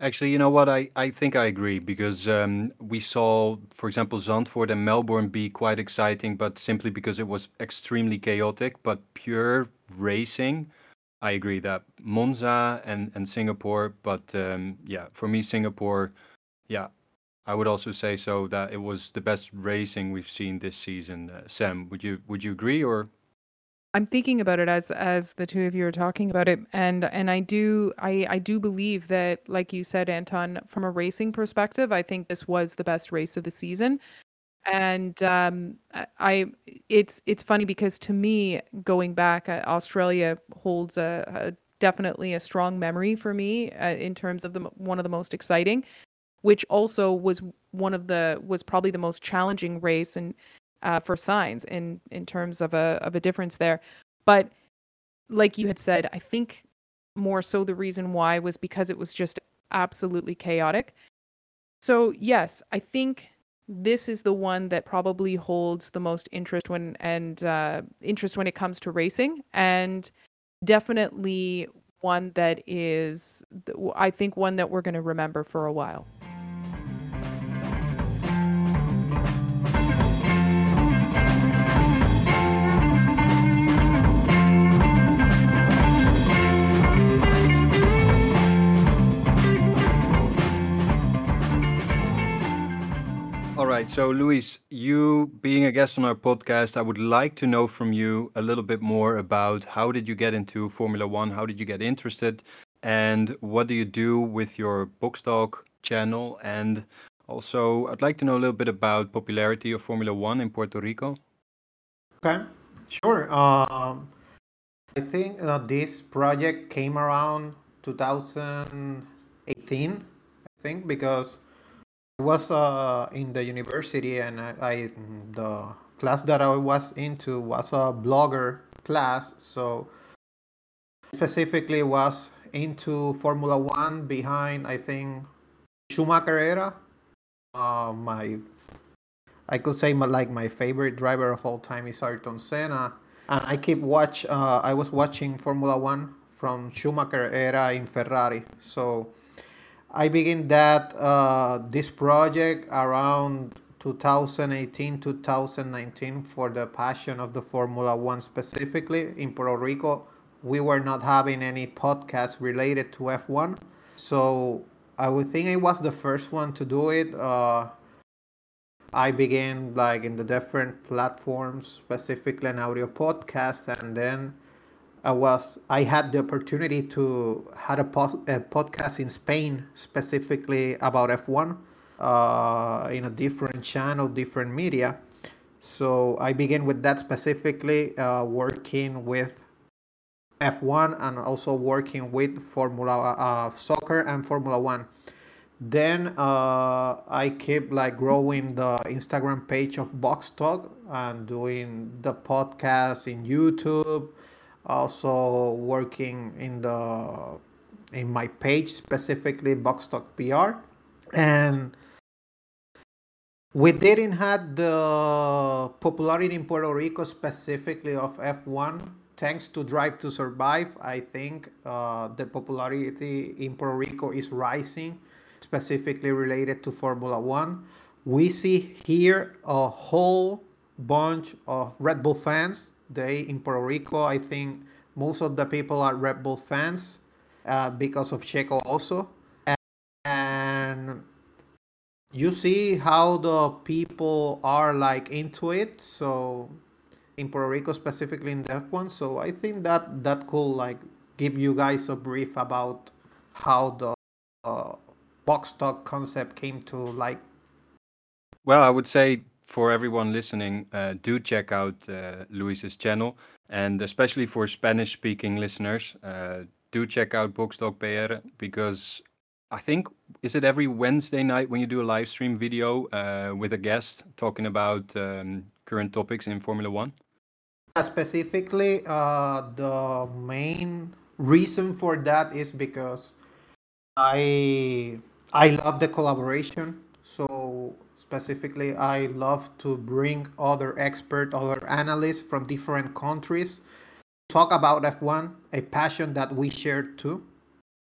Actually, you know what? I, I think I agree, because um, we saw, for example, Zandvoort and Melbourne be quite exciting, but simply because it was extremely chaotic. But pure racing, I agree that Monza and, and Singapore. But um, yeah, for me, Singapore, yeah, I would also say so that it was the best racing we've seen this season. Uh, Sam, would you would you agree? Or I'm thinking about it as as the two of you are talking about it, and and I do I, I do believe that, like you said, Anton, from a racing perspective, I think this was the best race of the season. And um, I it's it's funny, because to me, going back, uh, Australia holds a, a definitely a strong memory for me uh, in terms of the one of the most exciting, which also was one of the was probably the most challenging race and uh, for Sainz in in terms of a of a difference there. But like you had said, I think more so the reason why was because it was just absolutely chaotic. So yes, I think this is the one that probably holds the most interest when and uh, interest when it comes to racing, and definitely one that is, I think, one that we're going to remember for a while. All right, so Luis, you being a guest on our podcast, I would like to know from you a little bit more about how did you get into Formula One? How did you get interested? And what do you do with your BoxTalk channel? And also, I'd like to know a little bit about popularity of Formula One in Puerto Rico. Okay, sure. Um, I think uh, this project came around twenty eighteen, I think, because I was uh, in the university, and I, I the class that I was into was a blogger class. So specifically was into Formula One behind, I think, Schumacher era. uh, my, I could say my, like my favorite driver of all time is Ayrton Senna. And I keep watch. Uh, I was watching Formula One from Schumacher era in Ferrari. So I began that uh, this project around twenty eighteen, twenty nineteen for the passion of the Formula One specifically. In Puerto Rico, we were not having any podcast related to F one. So I would think I was the first one to do it. Uh, I began like in the different platforms, specifically an audio podcast, and then I was I had the opportunity to had a, pos- a podcast in Spain specifically about F one uh, in a different channel, different media. So I began with that specifically, uh, working with F one and also working with Formula uh, Soccer and Formula One. Then uh, I keep like growing the Instagram page of BoxTalk and doing the podcast in YouTube. Also working in the in my page specifically BoxTalk P R. And we didn't have the popularity in Puerto Rico specifically of F one. Thanks to Drive to Survive, I think uh, the popularity in Puerto Rico is rising, specifically related to Formula One. We see here a whole bunch of Red Bull fans. They in Puerto Rico, I think most of the people are Red Bull fans uh, because of Checo also. And, and you see how the people are like into it. So in Puerto Rico, specifically in the F one. So I think that that could like give you guys a brief about how the uh, BoxTalk concept came to light. Well, I would say for everyone listening, uh, do check out uh, Luis's channel, and especially for Spanish-speaking listeners, uh, do check out BoxTalk P R, because I think, is it every Wednesday night when you do a live stream video uh, with a guest talking about um, current topics in Formula One? Specifically, uh, the main reason for that is because I I love the collaboration. So specifically, I love to bring other experts, other analysts from different countries, talk about F one, a passion that we share too,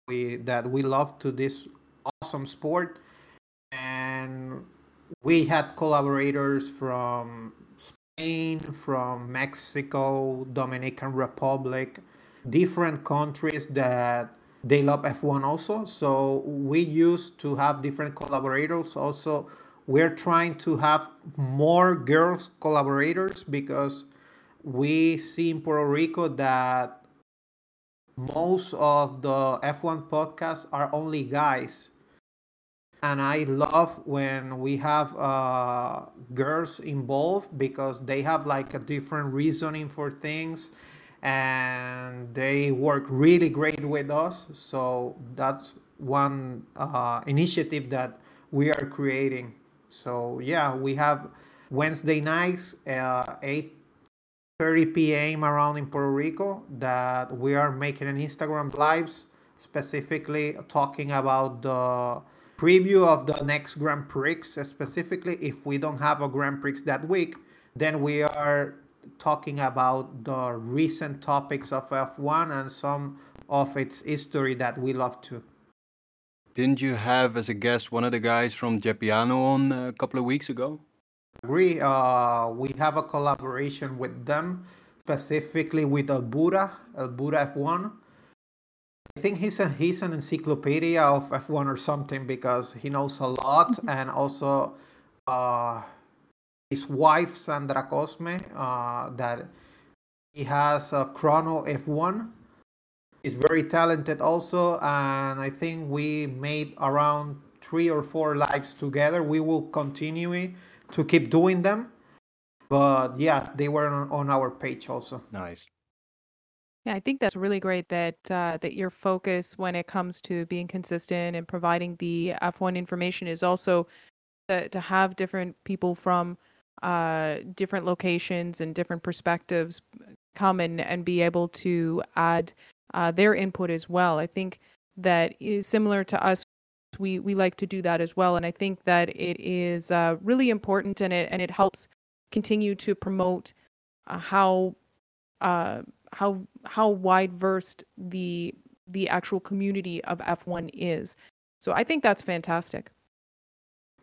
we, that we love to this awesome sport. And we had collaborators from Spain, from Mexico, Dominican Republic, different countries that they love F one also. So we used to have different collaborators also. We're trying to have more girls collaborators because we see in Puerto Rico that most of the F one podcasts are only guys. And I love when we have uh, girls involved because they have like a different reasoning for things. And they work really great with us. So that's one uh, initiative that we are creating. So yeah, we have Wednesday nights, uh, eight thirty p.m. around in Puerto Rico, that we are making an Instagram lives, specifically talking about the preview of the next Grand Prix. Specifically, if we don't have a Grand Prix that week, then we are talking about the recent topics of F one and some of its history that we love to. Didn't you have as a guest one of the guys from Gepiano on a couple of weeks ago? I agree. Uh, we have a collaboration with them, specifically with Albura, Albura F one. I think he's, a, he's an encyclopedia of F one or something because he knows a lot, and also uh, his wife, Sandra Cosme, uh, that he has a Chrono F one. He's very talented also, and I think we made around three or four lives together. We will continue to keep doing them, but yeah, they were on, on our page also. Nice. Yeah, I think that's really great that uh, that your focus when it comes to being consistent and providing the F one information is also to, to have different people from uh, different locations and different perspectives come and, and be able to add uh, their input as well. I think that is similar to us we we like to do that as well. And I think that it is uh, really important, and it and it helps continue to promote uh, how uh, how how wide versed the the actual community of F one is. So I think that's fantastic.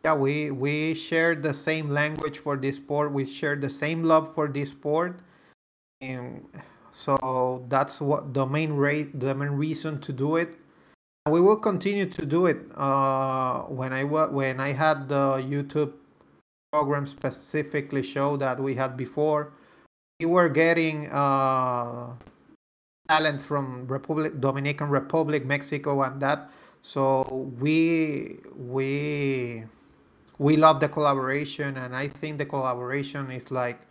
Yeah, we we share the same language for this sport. We share the same love for this sport, and so that's what the main rate, the main reason to do it. We will continue to do it. Uh, when I when I had the YouTube program specifically show that we had before, we were getting uh, talent from Republic, Dominican Republic, Mexico, and that. So we we. We love the collaboration, and I think the collaboration is like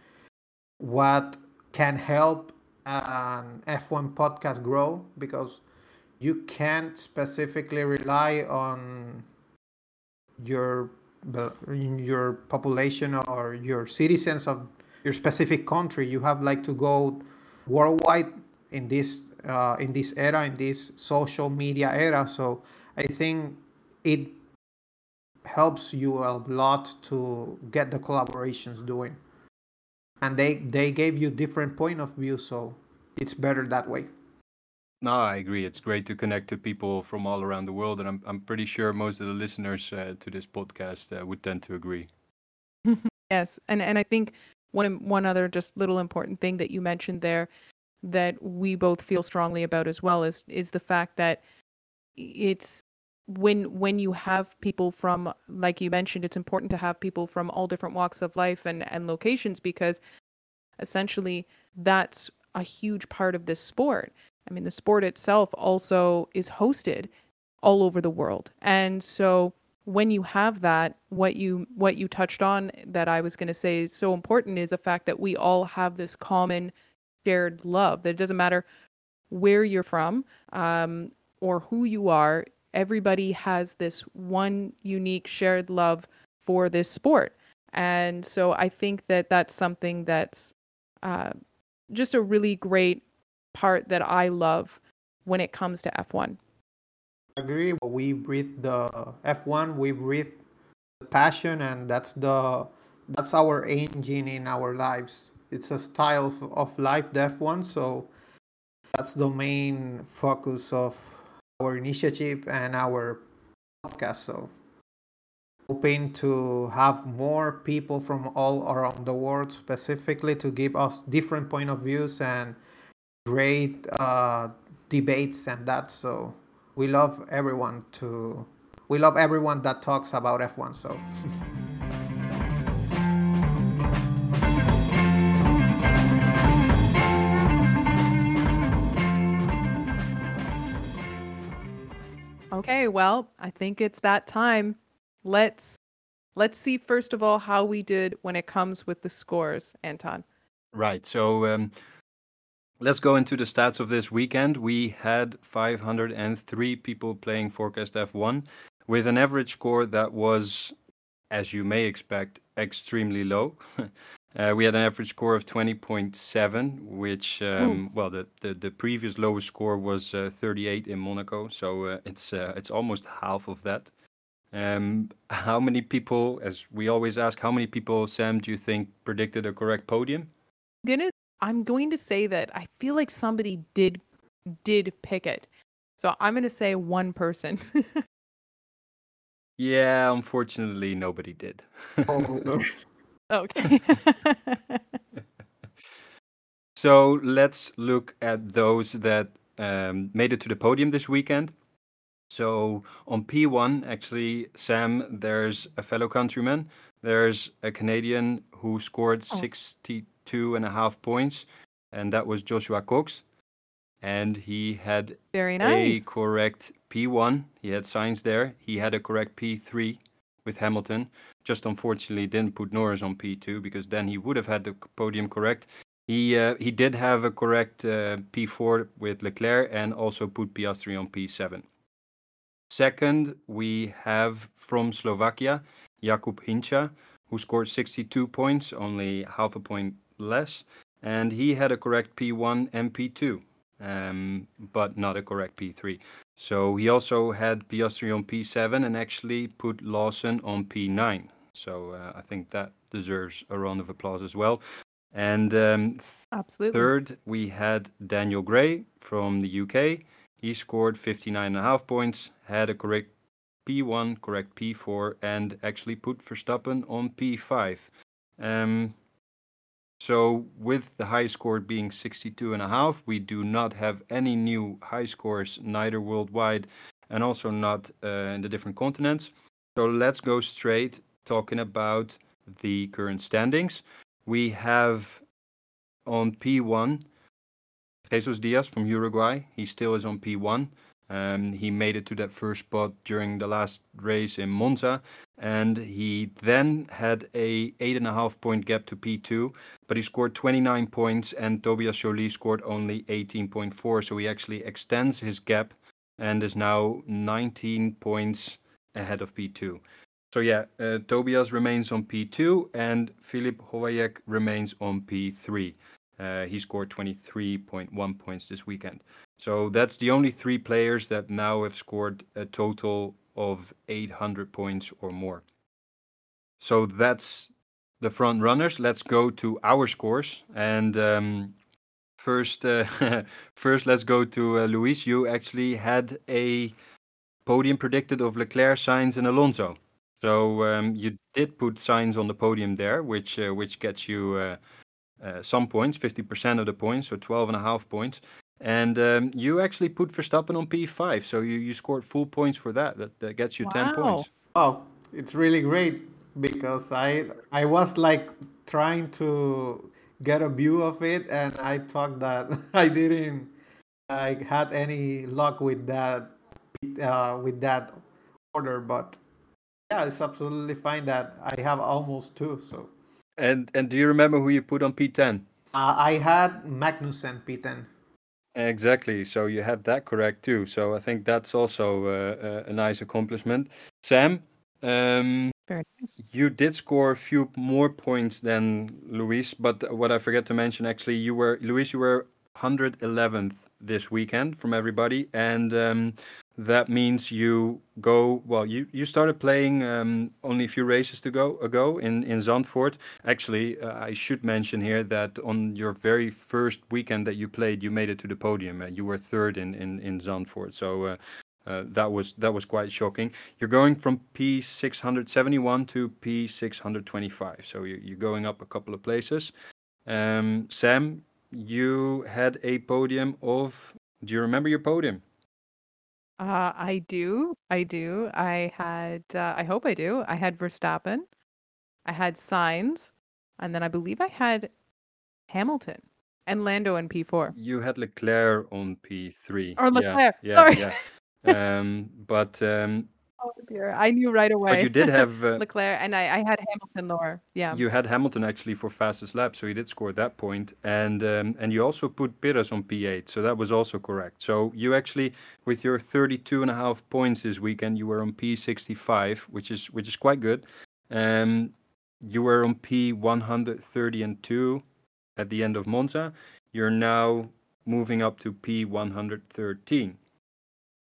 what can help an F one podcast grow, because you can't specifically rely on your your population or your citizens of your specific country. You have like to go worldwide in this uh, in this era, in this social media era. So I think it helps you a lot to get the collaborations doing, and they they gave you different point of view, so it's better that way. No, I agree. It's great to connect to people from all around the world, and I'm I'm pretty sure most of the listeners uh, to this podcast uh, would tend to agree. Yes, and and I think one one other just little important thing that you mentioned there that we both feel strongly about as well is is the fact that it's. When when you have people from, like you mentioned, it's important to have people from all different walks of life and, and locations, because essentially that's a huge part of this sport. I mean, the sport itself also is hosted all over the world. And so when you have that, what you what you touched on that I was going to say is so important is the fact that we all have this common shared love, that it doesn't matter where you're from um, or who you are. Everybody has this one unique shared love for this sport. And so I think that that's something that's uh, just a really great part that I love when it comes to F one. I agree. We breathe the F one, we breathe the passion, and that's the that's our engine in our lives. It's a style of, of life, the F one, so that's the main focus of our initiative and our podcast. So hoping to have more people from all around the world specifically to give us different point of views and great uh, debates and that. So we love everyone to we love everyone that talks about F one. So. Okay, well, I think it's that time. Let's let's see, first of all, how we did when it comes with the scores, Anton. Right, so um, let's go into the stats of this weekend. We had five hundred three people playing Forecast F one with an average score that was, as you may expect, extremely low. uh, we had an average score of twenty point seven, which, um, well, the, the, the previous lowest score was uh, thirty-eight in Monaco, so uh, it's uh, it's almost half of that. Um, how many people, as we always ask, how many people, Sam, do you think predicted a correct podium? I'm, gonna, I'm going to say that I feel like somebody did did pick it, so I'm going to say one person. Yeah, unfortunately, nobody did. Oh, okay. So let's look at those that um, made it to the podium this weekend. So on P one, actually, Sam, there's a fellow countryman. There's a Canadian who scored oh. sixty-two and a half points, and that was Joshua Cox. And he had Very nice. a correct P one. He had Sainz there. He had a correct P three with Hamilton. Just unfortunately didn't put Norris on P two, because then he would have had the podium correct. He uh, he did have a correct uh, P four with Leclerc, and also put Piastri on P seven. Second, we have from Slovakia, Jakub Hinca, who scored sixty-two points, only half a point less. And he had a correct P one and P two. Um, but not a correct P three. So he also had Piastri on P seven and actually put Lawson on P nine. So uh, I think that deserves a round of applause as well. And um, Absolutely. Third, we had Daniel Gray from the U K. He scored fifty-nine and a half points, had a correct P one, correct P four, and actually put Verstappen on P five. Um, so with the high score being sixty-two and a half, we do not have any new high scores, neither worldwide and also not uh, in the different continents. So let's go straight talking about the current standings. We have on P one, Jesus Diaz from Uruguay. He still is on P one. Um, he made it to that first spot during the last race in Monza. And he then had a eight and a half point gap to P two, but he scored twenty-nine points and Tobias Joly scored only eighteen point four. So he actually extends his gap and is now nineteen points ahead of P two. So yeah, uh, Tobias remains on P two and Filip Hovajek remains on P three. Uh, he scored twenty-three point one points this weekend. So that's the only three players that now have scored a total of eight hundred points or more. So that's the front runners. Let's go to our scores. And um, first, uh, first, let's go to uh, Luis. You actually had a podium predicted of Leclerc, Sainz and Alonso. So um, you did put Sainz on the podium there, which uh, which gets you uh, uh, some points, fifty percent of the points, so twelve and a half points. And um, you actually put Verstappen on P five, so you, you scored full points for that. That, that gets you wow. ten points. Oh, it's really great because I I was like trying to get a view of it, and I thought that I didn't like had any luck with that uh, with that order, but. Yeah, it's absolutely fine that I have almost two. So, and and do you remember who you put on P ten? Uh, I had Magnussen P ten. Exactly. So you had that correct too. So I think that's also uh, a nice accomplishment. Sam, um, very nice. You did score a few more points than Luis, but what I forget to mention actually, you were Luis, you were one hundred eleventh this weekend from everybody, and. Um, That means you go, well, you, you started playing um, only a few races to go ago in, in Zandvoort. Actually, uh, I should mention here that on your very first weekend that you played, you made it to the podium. Uh, you were third in, in, in Zandvoort. So uh, uh, that was that was quite shocking. You're going from P six seventy-one to P six twenty-five. So you're, you're going up a couple of places. Um, Sam, you had a podium of, do you remember your podium? Uh, I do. I do. I had, uh, I hope I do. I had Verstappen. I had Sainz. And then I believe I had Hamilton and Lando on P four. You had Leclerc on P three. Or Leclerc. Yeah, Sorry. Yeah, yeah. um, but. Um, oh, dear. I knew right away. But you did have. Uh, Leclerc. And I, I had Hamilton lower. Yeah. You had Hamilton actually for fastest lap. So he did score that point. And um, and you also put Pérez on P eight. So that was also correct. So you actually, with your thirty-two and a half points this weekend, you were on P sixty-five, which is which is quite good. Um, you were on P one thirty-two at the end of Monza. You're now moving up to P one thirteen.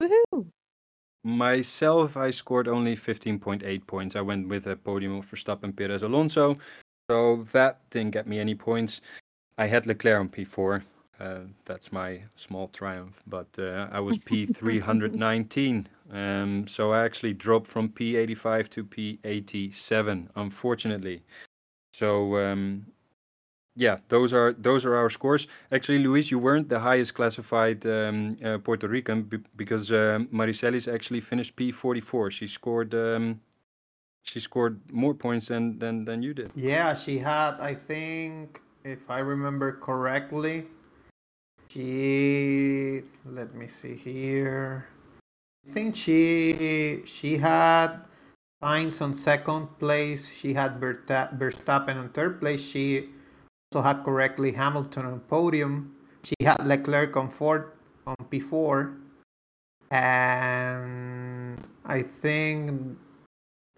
Woohoo! Myself, I scored only fifteen point eight points. I went with a podium for Verstappen, Perez, Alonso. So that didn't get me any points. I had Leclerc on P four. Uh, that's my small triumph. But uh, I was P three nineteen. Um, so I actually dropped from P eighty-five to P eighty-seven, unfortunately. So, um, yeah, those are those are our scores. Actually, Luis, you weren't the highest classified um, uh, Puerto Rican b- because um, Maricelis actually finished P forty-four. She scored um, she scored more points than, than, than you did. Yeah, she had, I think, if I remember correctly, She, let me see here. I think she she had Sainz on second place. She had Verstappen on third place. She also had correctly Hamilton on podium. She had Leclerc on fourth on P four. And I think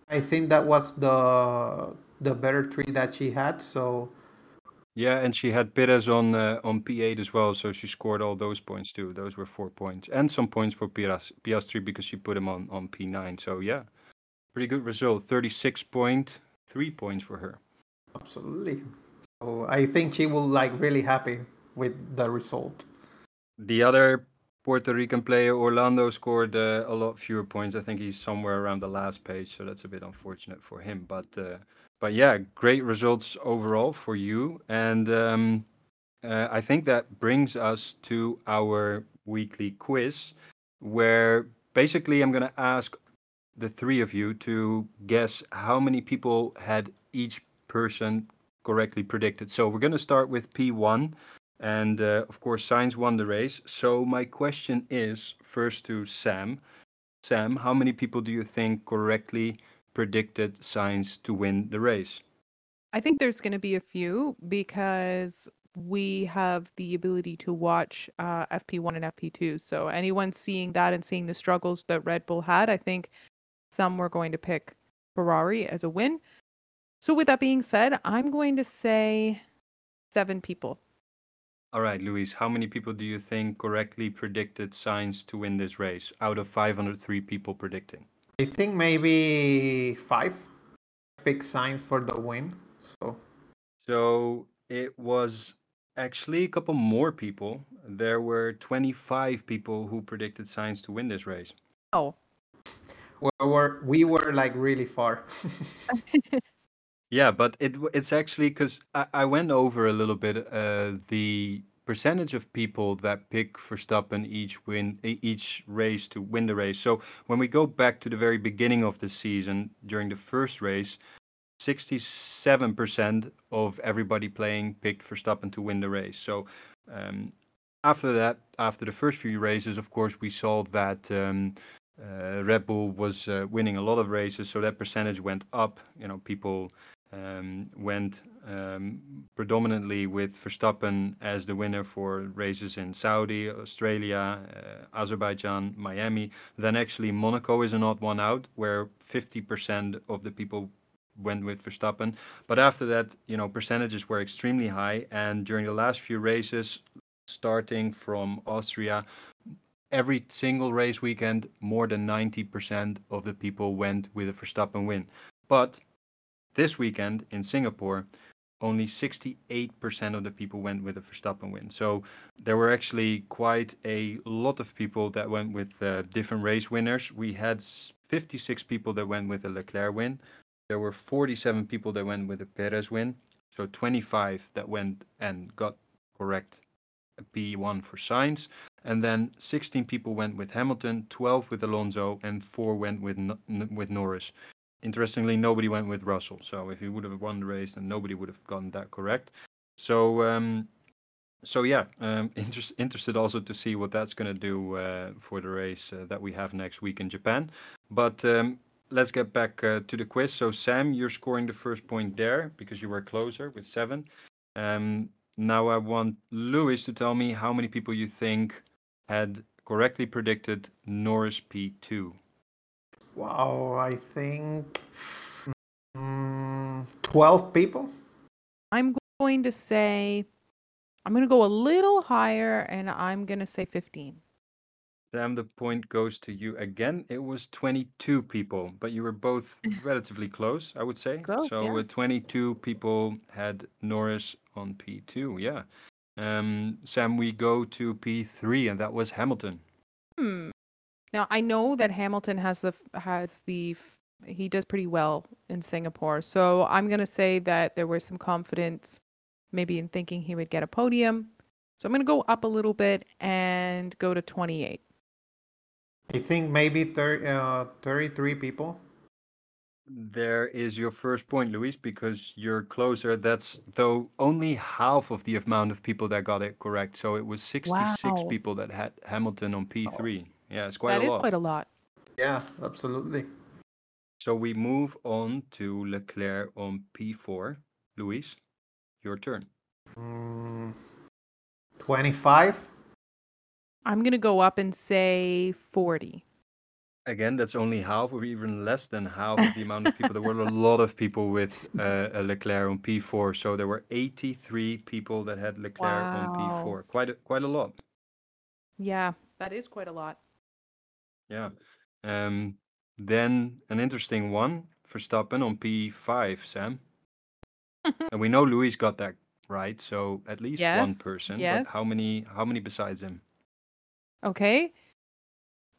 I think that was the the better three that she had. So Yeah, and she had Pérez on uh, on P eight as well, so she scored all those points too. Those were four points, and some points for Piastri because she put him on, on P nine. So yeah, pretty good result. thirty-six point three points for her. Absolutely. So I think she will like really happy with the result. The other Puerto Rican player, Orlando, scored uh, a lot fewer points. I think he's somewhere around the last page, so that's a bit unfortunate for him. But uh, but yeah, great results overall for you. And um, uh, I think that brings us to our weekly quiz, where basically I'm going to ask the three of you to guess how many people had each person correctly predicted. So we're going to start with P one. And, uh, of course, Sainz won the race. So my question is first to Sam. Sam, how many people do you think correctly predicted Sainz to win the race? I think there's going to be a few because we have the ability to watch uh, F P one and F P two. So anyone seeing that and seeing the struggles that Red Bull had, I think some were going to pick Ferrari as a win. So with that being said, I'm going to say seven people. All right, Luis, how many people do you think correctly predicted Sainz to win this race out of five hundred three people predicting? I think maybe five. I picked Sainz for the win. So so it was actually a couple more people. There were twenty-five people who predicted Sainz to win this race. Oh. Well, we're, we were like really far. Yeah, but it it's actually because I, I went over a little bit uh, the percentage of people that pick Verstappen each win each race to win the race. So when we go back to the very beginning of the season, during the first race, sixty-seven percent of everybody playing picked Verstappen to win the race. So um, after that, after the first few races, of course, we saw that Um, Uh, Red Bull was uh, winning a lot of races, so that percentage went up. You know, people um, went um, predominantly with Verstappen as the winner for races in Saudi, Australia, uh, Azerbaijan, Miami. Then actually Monaco is an odd one out, where fifty percent of the people went with Verstappen. But after that, you know, percentages were extremely high. And during the last few races, starting from Austria, every single race weekend, more than ninety percent of the people went with a Verstappen win. But this weekend in Singapore, only sixty-eight percent of the people went with a Verstappen win. So there were actually quite a lot of people that went with uh, different race winners. We had fifty-six people that went with a Leclerc win. There were forty-seven people that went with a Perez win. So twenty-five that went and got correct a P one for Sainz. And then sixteen people went with Hamilton, twelve with Alonso, and four went with with Norris. Interestingly, nobody went with Russell. So if he would have won the race, then nobody would have gotten that correct. So, um, so yeah, um, interest, interested also to see what that's going to do uh, for the race uh, that we have next week in Japan. But um, let's get back uh, to the quiz. So Sam, you're scoring the first point there because you were closer with seven. Um, now I want Lewis to tell me how many people you think had correctly predicted Norris P two. Wow, I think um, twelve people. I'm going to say, I'm going to go a little higher and I'm going to say fifteen. Sam, the point goes to you again. It was twenty-two people, but you were both relatively close, I would say. Close, so yeah. twenty-two people had Norris on P two, yeah. Um, Sam, we go to P three, and that was Hamilton. Hmm. Now I know that Hamilton has the has the he does pretty well in Singapore, so I'm gonna say that there was some confidence, maybe in thinking he would get a podium. So I'm gonna go up a little bit and go to twenty-eight. I think maybe thirty, uh, thirty-three people. There is your first point, Luis, because you're closer. That's though only half of the amount of people that got it correct. So it was sixty-six wow. people that had Hamilton on P three. Oh. Yeah, it's quite that a lot. That is quite a lot. Yeah, absolutely. So we move on to Leclerc on P four. Luis, your turn. Mm, twenty-five. I'm going to go up and say forty. again, that's only half or even less than half of the amount of people. There were a lot of people with uh, a Leclerc on P four. So there were eighty-three people that had Leclerc wow. on P four. Quite a, quite a lot. Yeah, that is quite a lot. Yeah. Um, then an interesting one, Verstappen on P five, Sam. And we know Luis got that right, so at least yes, one person. Yes. But how many, how many besides him? Okay.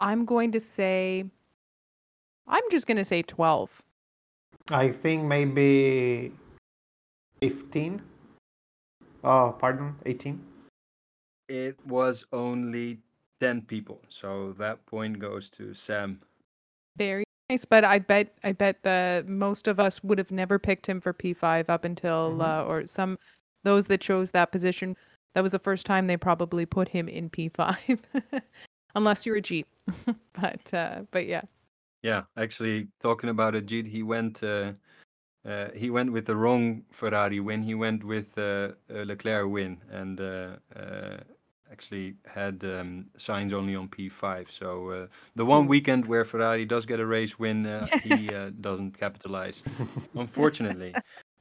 I'm going to say, I'm just going to say twelve. I think maybe fifteen. Oh, pardon, eighteen. It was only ten people. So that point goes to Sam. Very nice. But I bet I bet that most of us would have never picked him for P five up until, mm-hmm. uh, or some, those that chose that position, that was the first time they probably put him in P five. Unless you're a Jeet, but uh, but yeah. Yeah, actually, talking about a Jeet, he went uh, uh, he went with the wrong Ferrari win. He went with uh, a Leclerc win, and uh, uh, actually had um, Sainz only on P five. So uh, the one weekend where Ferrari does get a race win, uh, he uh, doesn't capitalize, unfortunately.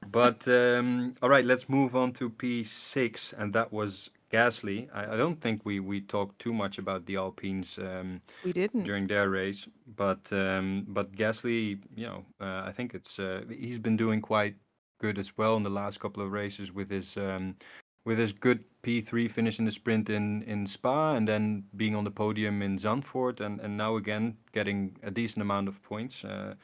But um, all right, let's move on to P six, and that was Gasly. I, I don't think we, we talked too much about the Alpines um, we didn't. during their race, but um, but Gasly, you know, uh, I think it's uh, he's been doing quite good as well in the last couple of races with his um, with his good P three finish in the sprint in, in Spa, and then being on the podium in Zandvoort, and, and now again getting a decent amount of points. Uh,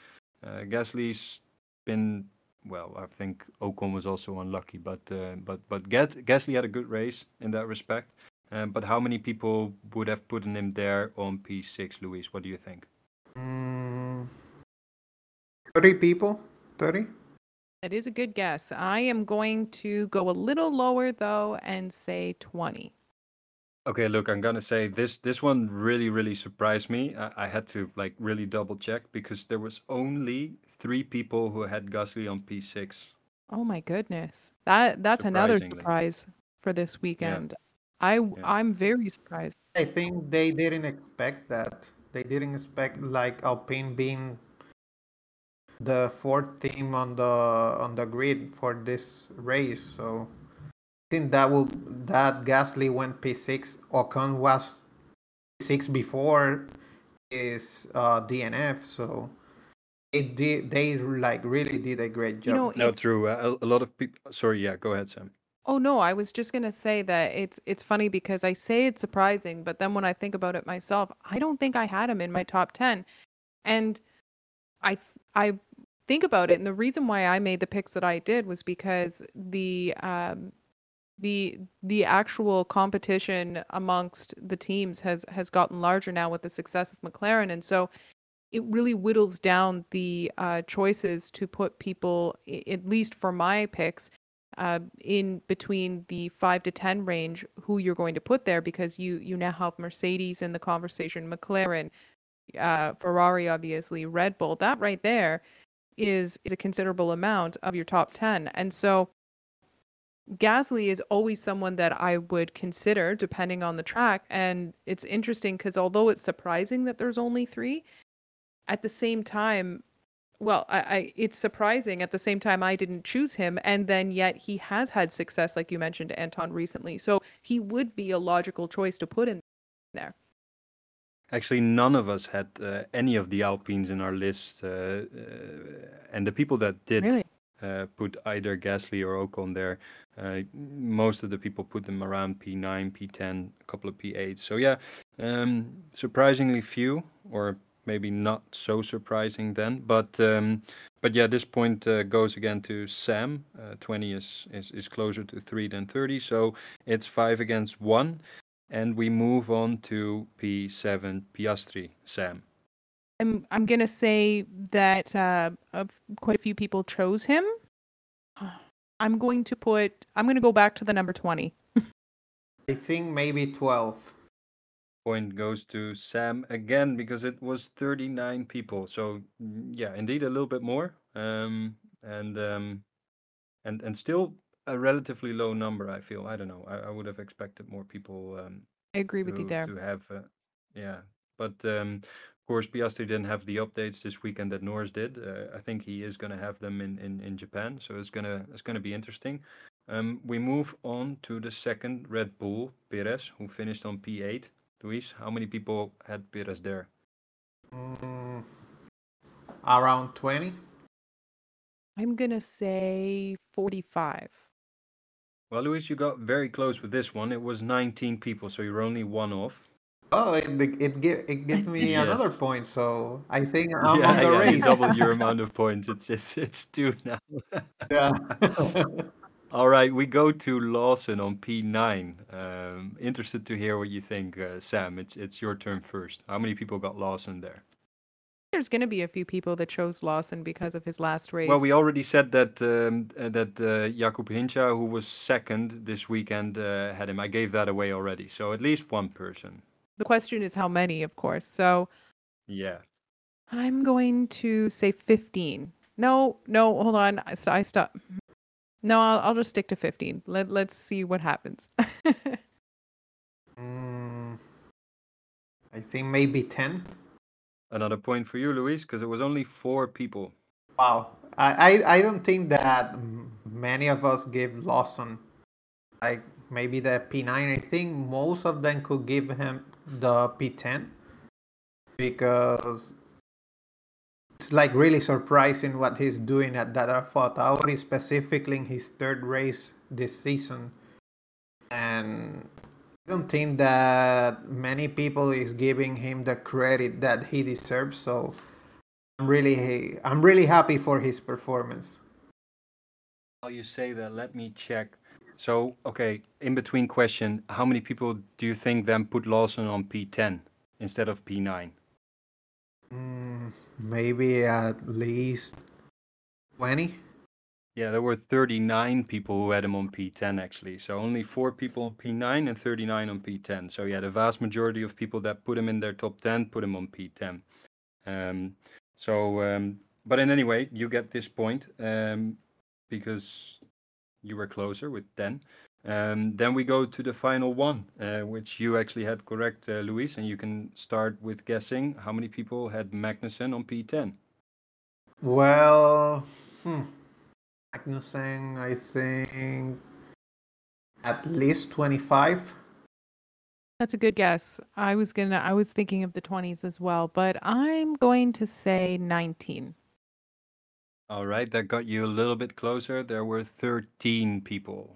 uh, Gasly's been. Well, I think Ocon was also unlucky, but uh, but but Get- Gasly had a good race in that respect. Um, but how many people would have put him there on P six, Luis? What do you think? Mm, thirty people, thirty. That is a good guess. I am going to go a little lower though and say twenty. Okay, look, I'm gonna say this. This one really, really surprised me. I, I had to like really double check because there was only three people who had Gasly on P six. Oh my goodness, that that's another surprise for this weekend. Yeah. I yeah. I'm very surprised. I think they didn't expect that. They didn't expect like Alpine being the fourth team on the on the grid for this race. So. I think that will that Gasly went P six. Ocon was P six before his uh, D N F, so it did, they like really did a great job. You know, no, true. Uh, a lot of people. Sorry, yeah, go ahead, Sam. Oh no, I was just gonna say that it's it's funny because I say it's surprising, but then when I think about it myself, I don't think I had him in my top ten, and I I think about it, and the reason why I made the picks that I did was because the. Um, The the actual competition amongst the teams has, has gotten larger now with the success of McLaren. And so it really whittles down the uh, choices to put people, at least for my picks, uh, in between the five to ten range, who you're going to put there, because you, you now have Mercedes in the conversation, McLaren, uh, Ferrari, obviously, Red Bull. That right there is, is a considerable amount of your top ten. And so Gasly is always someone that I would consider depending on the track, and it's interesting because although it's surprising that there's only three, at the same time, well, I, I it's surprising at the same time I didn't choose him, and then yet he has had success, like you mentioned, Anton, recently, so he would be a logical choice to put in there. Actually, none of us had uh, any of the Alpines in our list, uh, uh, and the people that did. Really? Uh, put either Gasly or Ocon there. Uh, most of the people put them around P nine, P ten, a couple of P eight. So yeah, um, surprisingly few, or maybe not so surprising then. But um, but yeah, this point uh, goes again to Sam. Uh, twenty is, is, is closer to three than thirty, so it's five against one. And we move on to P seven, Piastri, Sam. I'm I'm gonna say that uh, quite a few people chose him. I'm going to put. I'm gonna go back to the number twenty. I think maybe twelve. Point goes to Sam again because it was thirty-nine people. So yeah, indeed a little bit more. Um, and um, and and still a relatively low number. I feel. I don't know. I, I would have expected more people. Um, I agree with to, you there. To have, uh, yeah, but. Um, course, Piastri didn't have the updates this weekend that Norris did. Uh, I think he is going to have them in, in, in Japan, so it's gonna it's gonna be interesting. Um, we move on to the second Red Bull, Perez, who finished on P eight. Luis, how many people had Perez there? Mm, around twenty. I'm going to say forty-five. Well, Luis, you got very close with this one. It was nineteen people, so you're only one off. Oh, it it give it give me yes. another point, so I think I'm yeah, on the yeah, race. You doubled your amount of points. It's it's it's two now. Yeah. All right, we go to Lawson on P nine. Um, interested to hear what you think, uh, Sam. It's it's your turn first. How many people got Lawson there? There's going to be a few people that chose Lawson because of his last race. Well, we already said that um, that uh, Jakub Hincha, who was second this weekend, uh, had him. I gave that away already. So at least one person. The question is how many, of course. So yeah, I'm going to say fifteen. No, no, hold on. I, I stop. No, I'll, I'll just stick to fifteen. Let, let's see what happens. mm, I think maybe ten. Another point for you, Luis, because it was only four people. Wow. I, I, I don't think that many of us give Lawson. Like, maybe the P nine. I think most of them could give him the P ten. Because it's like really surprising what he's doing at that AlphaTauri, specifically in his third race this season. And I don't think that many people is giving him the credit that he deserves. So I'm really, I'm really happy for his performance. While you say that, let me check. So, okay, in between question, how many people do you think then put Lawson on P ten instead of P nine? Mm, maybe at least twenty. Yeah, there were thirty-nine people who had him on P ten, actually. So only four people on P nine and thirty-nine on P ten. So yeah, the vast majority of people that put him in their top ten put him on P ten. Um, so, um, but in any way, you get this point um, because you were closer with ten. Um, then we go to the final one, uh, which you actually had correct, uh, Luis, and you can start with guessing how many people had Magnussen on P ten. Well, hmm. Magnussen, I think at least twenty-five. That's a good guess. I was gonna, I was thinking of the twenties as well, but I'm going to say nineteen. All right, that got you a little bit closer. There were thirteen people.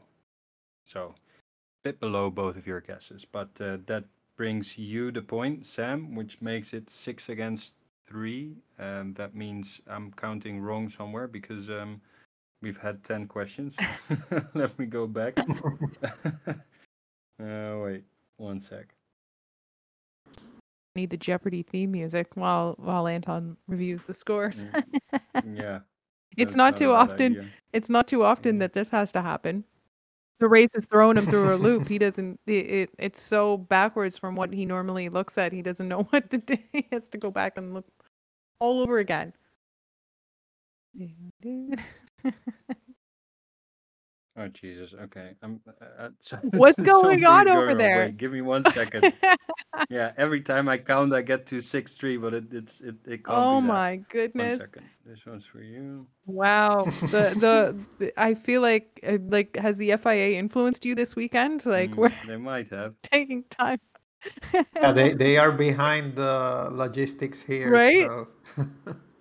So, a bit below both of your guesses, but uh, that brings you the point, Sam, which makes it six against three. Um, that means I'm counting wrong somewhere because um, we've had ten questions. Let me go back. uh, wait, one sec. Need the Jeopardy theme music while while Anton reviews the scores. Yeah, it's not, not too often. Idea. It's not too often that this has to happen. The race is throwing him through a loop. He doesn't, it, it, it's so backwards from what he normally looks at. He doesn't know what to do. He has to go back and look all over again. Oh, Jesus. Okay. I'm, uh, so, What's going on going over there? Wait, give me one second. Yeah, every time I count, I get to six three, but it, it's, it, it can't oh, be that. My goodness. One second. This one's for you. Wow. The, the, the I feel like, like, has the F I A influenced you this weekend? Like, mm, we're they might have. Taking time. Yeah, they, they are behind the logistics here. Right? So.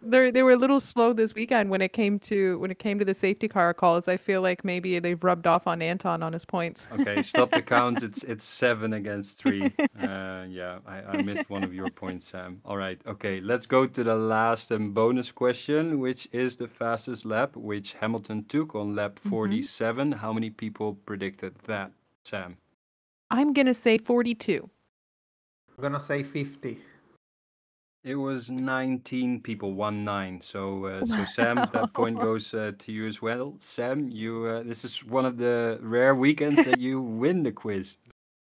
They they were a little slow this weekend when it came to when it came to the safety car calls. I feel like maybe they've rubbed off on Anton on his points. Okay, stop the count. It's it's seven against three. Uh, yeah, I, I missed one of your points, Sam. All right, okay, let's go to the last and bonus question, which is the fastest lap, which Hamilton took on lap forty-seven. Mm-hmm. How many people predicted that, Sam? I'm gonna say forty-two. I'm gonna say fifty. It was nineteen people, one nine. So, uh, so Sam, that point goes uh, to you as well. Sam, you uh, this is one of the rare weekends that you win the quiz.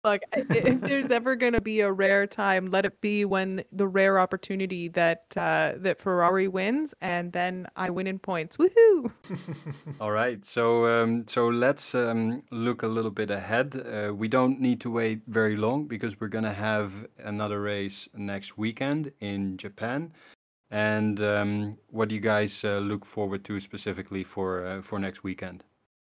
Like, if there's ever going to be a rare time, let it be when the rare opportunity that uh, that Ferrari wins, and then I win in points. Woohoo! All right, so um, so let's um, look a little bit ahead. Uh, we don't need to wait very long because we're going to have another race next weekend in Japan. And um, what do you guys uh, look forward to specifically for uh, for next weekend?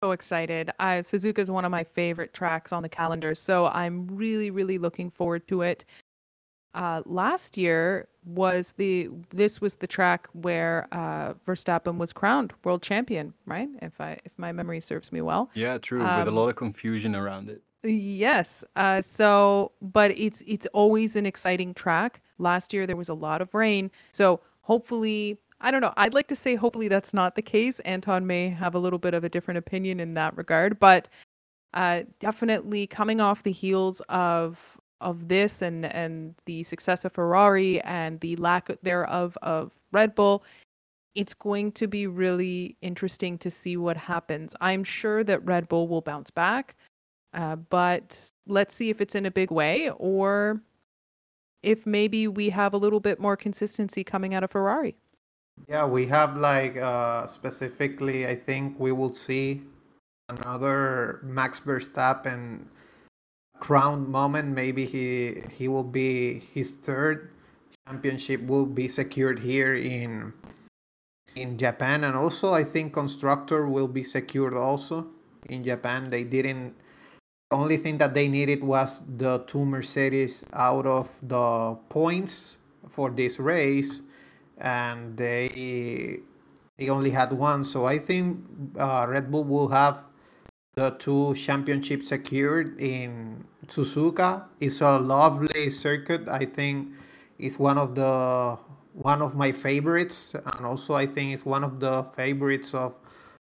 So excited. Uh, Suzuka is one of my favorite tracks on the calendar, so I'm really, really looking forward to it. Uh, last year was the this was the track where uh, Verstappen was crowned world champion, right? If I if my memory serves me well. Yeah, true. Um, with a lot of confusion around it. Yes. Uh, so, but it's it's always an exciting track. Last year there was a lot of rain, so hopefully. I don't know. I'd like to say hopefully that's not the case. Anton may have a little bit of a different opinion in that regard, but uh, definitely coming off the heels of of this and, and the success of Ferrari and the lack thereof of Red Bull, it's going to be really interesting to see what happens. I'm sure that Red Bull will bounce back, uh, but let's see if it's in a big way or if maybe we have a little bit more consistency coming out of Ferrari. Yeah, we have like uh, specifically, I think we will see another Max Verstappen crown moment. Maybe he he will be his third championship will be secured here in in Japan, and also I think constructor will be secured also in Japan. They didn't. The only thing that they needed was the two Mercedes out of the points for this race. And they they only had one, so I think uh, Red Bull will have the two championships secured in Suzuka. It's a lovely circuit. I think it's one of the one of my favorites, and also I think it's one of the favorites of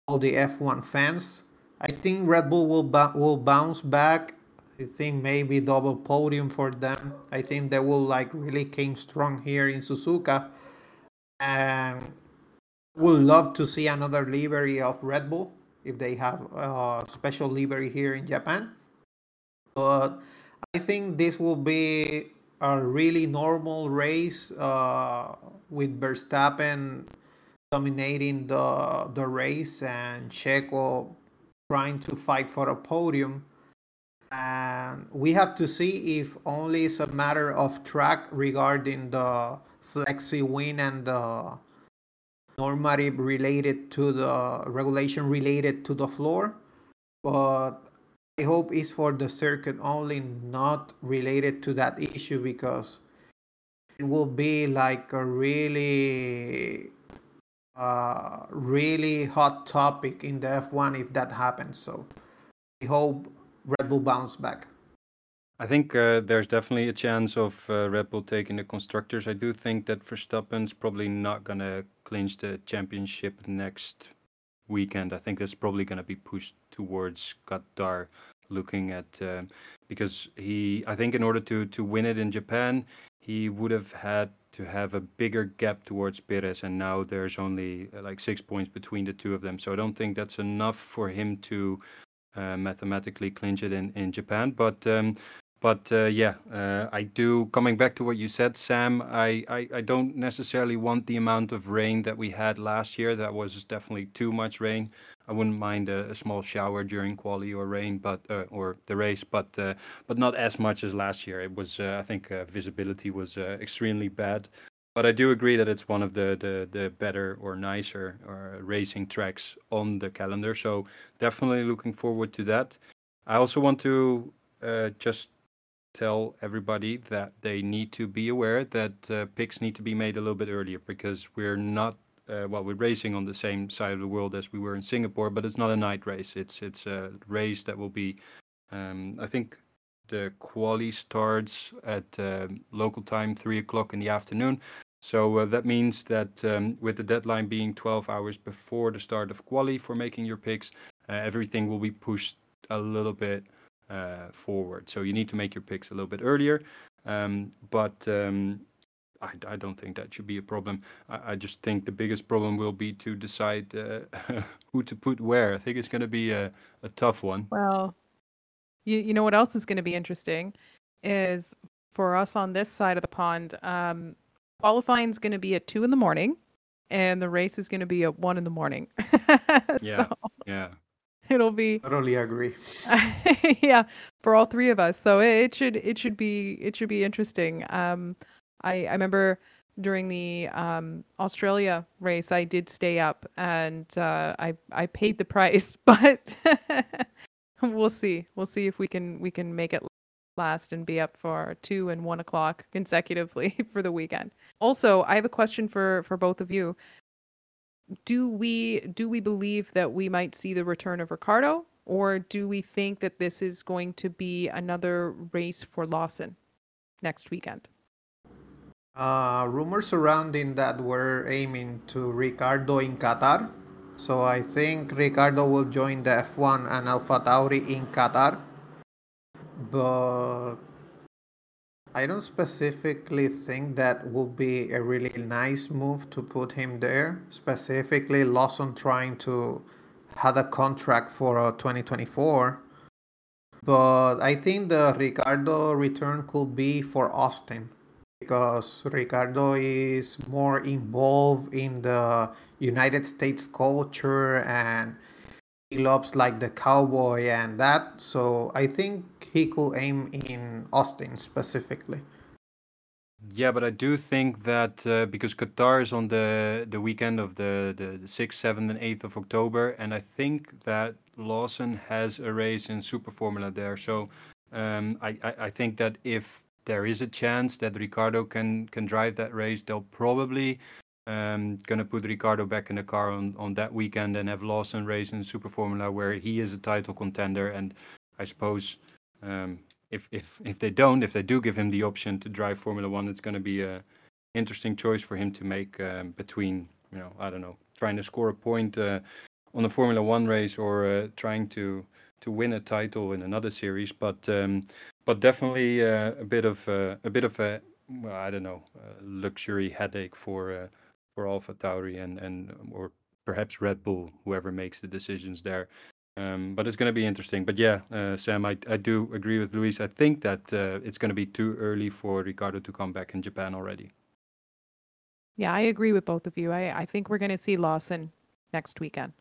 all the F one fans. I think Red Bull will ba- will bounce back. I think maybe double podium for them. I think they will like really came strong here in Suzuka. And would love to see another livery of Red Bull if they have a special livery here in Japan. But I think this will be a really normal race uh, with Verstappen dominating the the race and Checo trying to fight for a podium. And we have to see if only it's a matter of track regarding the Flexi win and the normative related to the regulation related to the floor, but I hope it's for the circuit only, not related to that issue, because it will be like a really, uh, really hot topic in the F one if that happens. So I hope Red Bull bounce back. I think uh, there's definitely a chance of uh, Red Bull taking the constructors. I do think that Verstappen's probably not going to clinch the championship next weekend. I think that's probably going to be pushed towards Qatar, looking at uh, because he, I think in order to, to win it in Japan, he would have had to have a bigger gap towards Perez. And now there's only uh, like six points between the two of them. So I don't think that's enough for him to uh, mathematically clinch it in, in Japan. But um, But uh, yeah, uh, I do, coming back to what you said, Sam, I, I, I don't necessarily want the amount of rain that we had last year. That was definitely too much rain. I wouldn't mind a, a small shower during quali or rain, but uh, or the race, but uh, but not as much as last year. It was, uh, I think, uh, visibility was uh, extremely bad. But I do agree that it's one of the, the, the better or nicer or racing tracks on the calendar. So definitely looking forward to that. I also want to uh, just... tell everybody that they need to be aware that uh, picks need to be made a little bit earlier, because we're not uh, well, we're racing on the same side of the world as we were in Singapore, but it's not a night race. It's it's a race that will be, um, I think, the quali starts at uh, local time three o'clock in the afternoon. So uh, that means that um, with the deadline being twelve hours before the start of quali for making your picks, uh, everything will be pushed a little bit uh forward, so you need to make your picks a little bit earlier, um but um I, I don't think that should be a problem. I, I just think the biggest problem will be to decide uh, who to put where. I think it's going to be a, a tough one. Well, You, you know what else is going to be interesting is for us on this side of the pond, um, qualifying is going to be at two in the morning and the race is going to be at one in the morning. yeah. So yeah. It'll be totally agree. yeah. For all three of us. So it, it should, it should be, it should be interesting. Um, I, I remember during the um, Australia race, I did stay up and uh, I, I paid the price, but we'll see. We'll see if we can we can make it last and be up for two and one o'clock consecutively for the weekend. Also, I have a question for, for both of you. Do we do we believe that we might see the return of Ricciardo, or do we think that this is going to be another race for Lawson next weekend? Uh, rumors surrounding that we're aiming to Ricciardo in Qatar. So I think Ricciardo will join the F one and AlphaTauri in Qatar. But I don't specifically think that would be a really nice move to put him there. Specifically, Lawson trying to have a contract for twenty twenty-four. But I think the Ricciardo return could be for Austin, because Ricciardo is more involved in the United States culture and he loves like the cowboy and that. So I think he could aim in Austin specifically. Yeah, but I do think that uh, because Qatar is on the, the weekend of the, the, the sixth, seventh and eighth of October. And I think that Lawson has a race in Super Formula there. So um, I, I, I think that if there is a chance that Ricciardo can can drive that race, they'll probably um, going to put Ricciardo back in the car on, on that weekend and have Lawson race in Super Formula where he is a title contender. And I suppose um, if, if if they don't, if they do give him the option to drive Formula One, it's going to be a interesting choice for him to make um, between, you know, I don't know, trying to score a point uh, on a Formula One race or uh, trying to, to win a title in another series. But... Um, But definitely uh, a bit of uh, a bit of a well, I don't know uh, luxury headache for uh, for AlphaTauri and and or perhaps Red Bull, whoever makes the decisions there. Um, but it's going to be interesting. But yeah, uh, Sam, I I do agree with Luis. I think that uh, it's going to be too early for Ricciardo to come back in Japan already. Yeah, I agree with both of you. I I think we're going to see Lawson next weekend.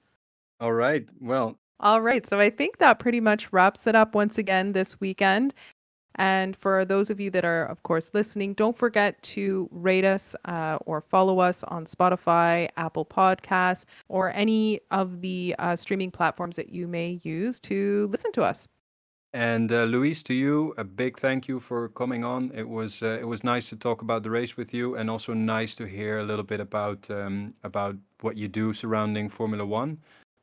All right. Well. All right. So I think that pretty much wraps it up once again this weekend. And for those of you that are, of course, listening, don't forget to rate us uh, or follow us on Spotify, Apple Podcasts, or any of the uh, streaming platforms that you may use to listen to us. And uh, Luis, to you, a big thank you for coming on. It was uh, it was nice to talk about the race with you, and also nice to hear a little bit about um, about what you do surrounding Formula One.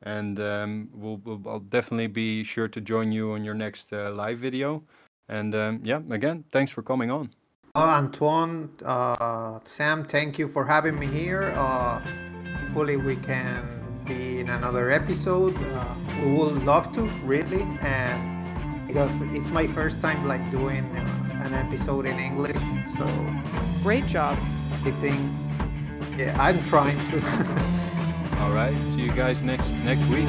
And um, we'll, we'll, I'll definitely be sure to join you on your next uh, live video. And um, yeah, again, thanks for coming on. Uh, Antoine, uh, Sam, thank you for having me here. Uh, hopefully we can be in another episode. Uh, we would love to, really. And because it's my first time like doing uh, an episode in English. So great job. I think, yeah, I'm trying to. All right, see you guys next next week.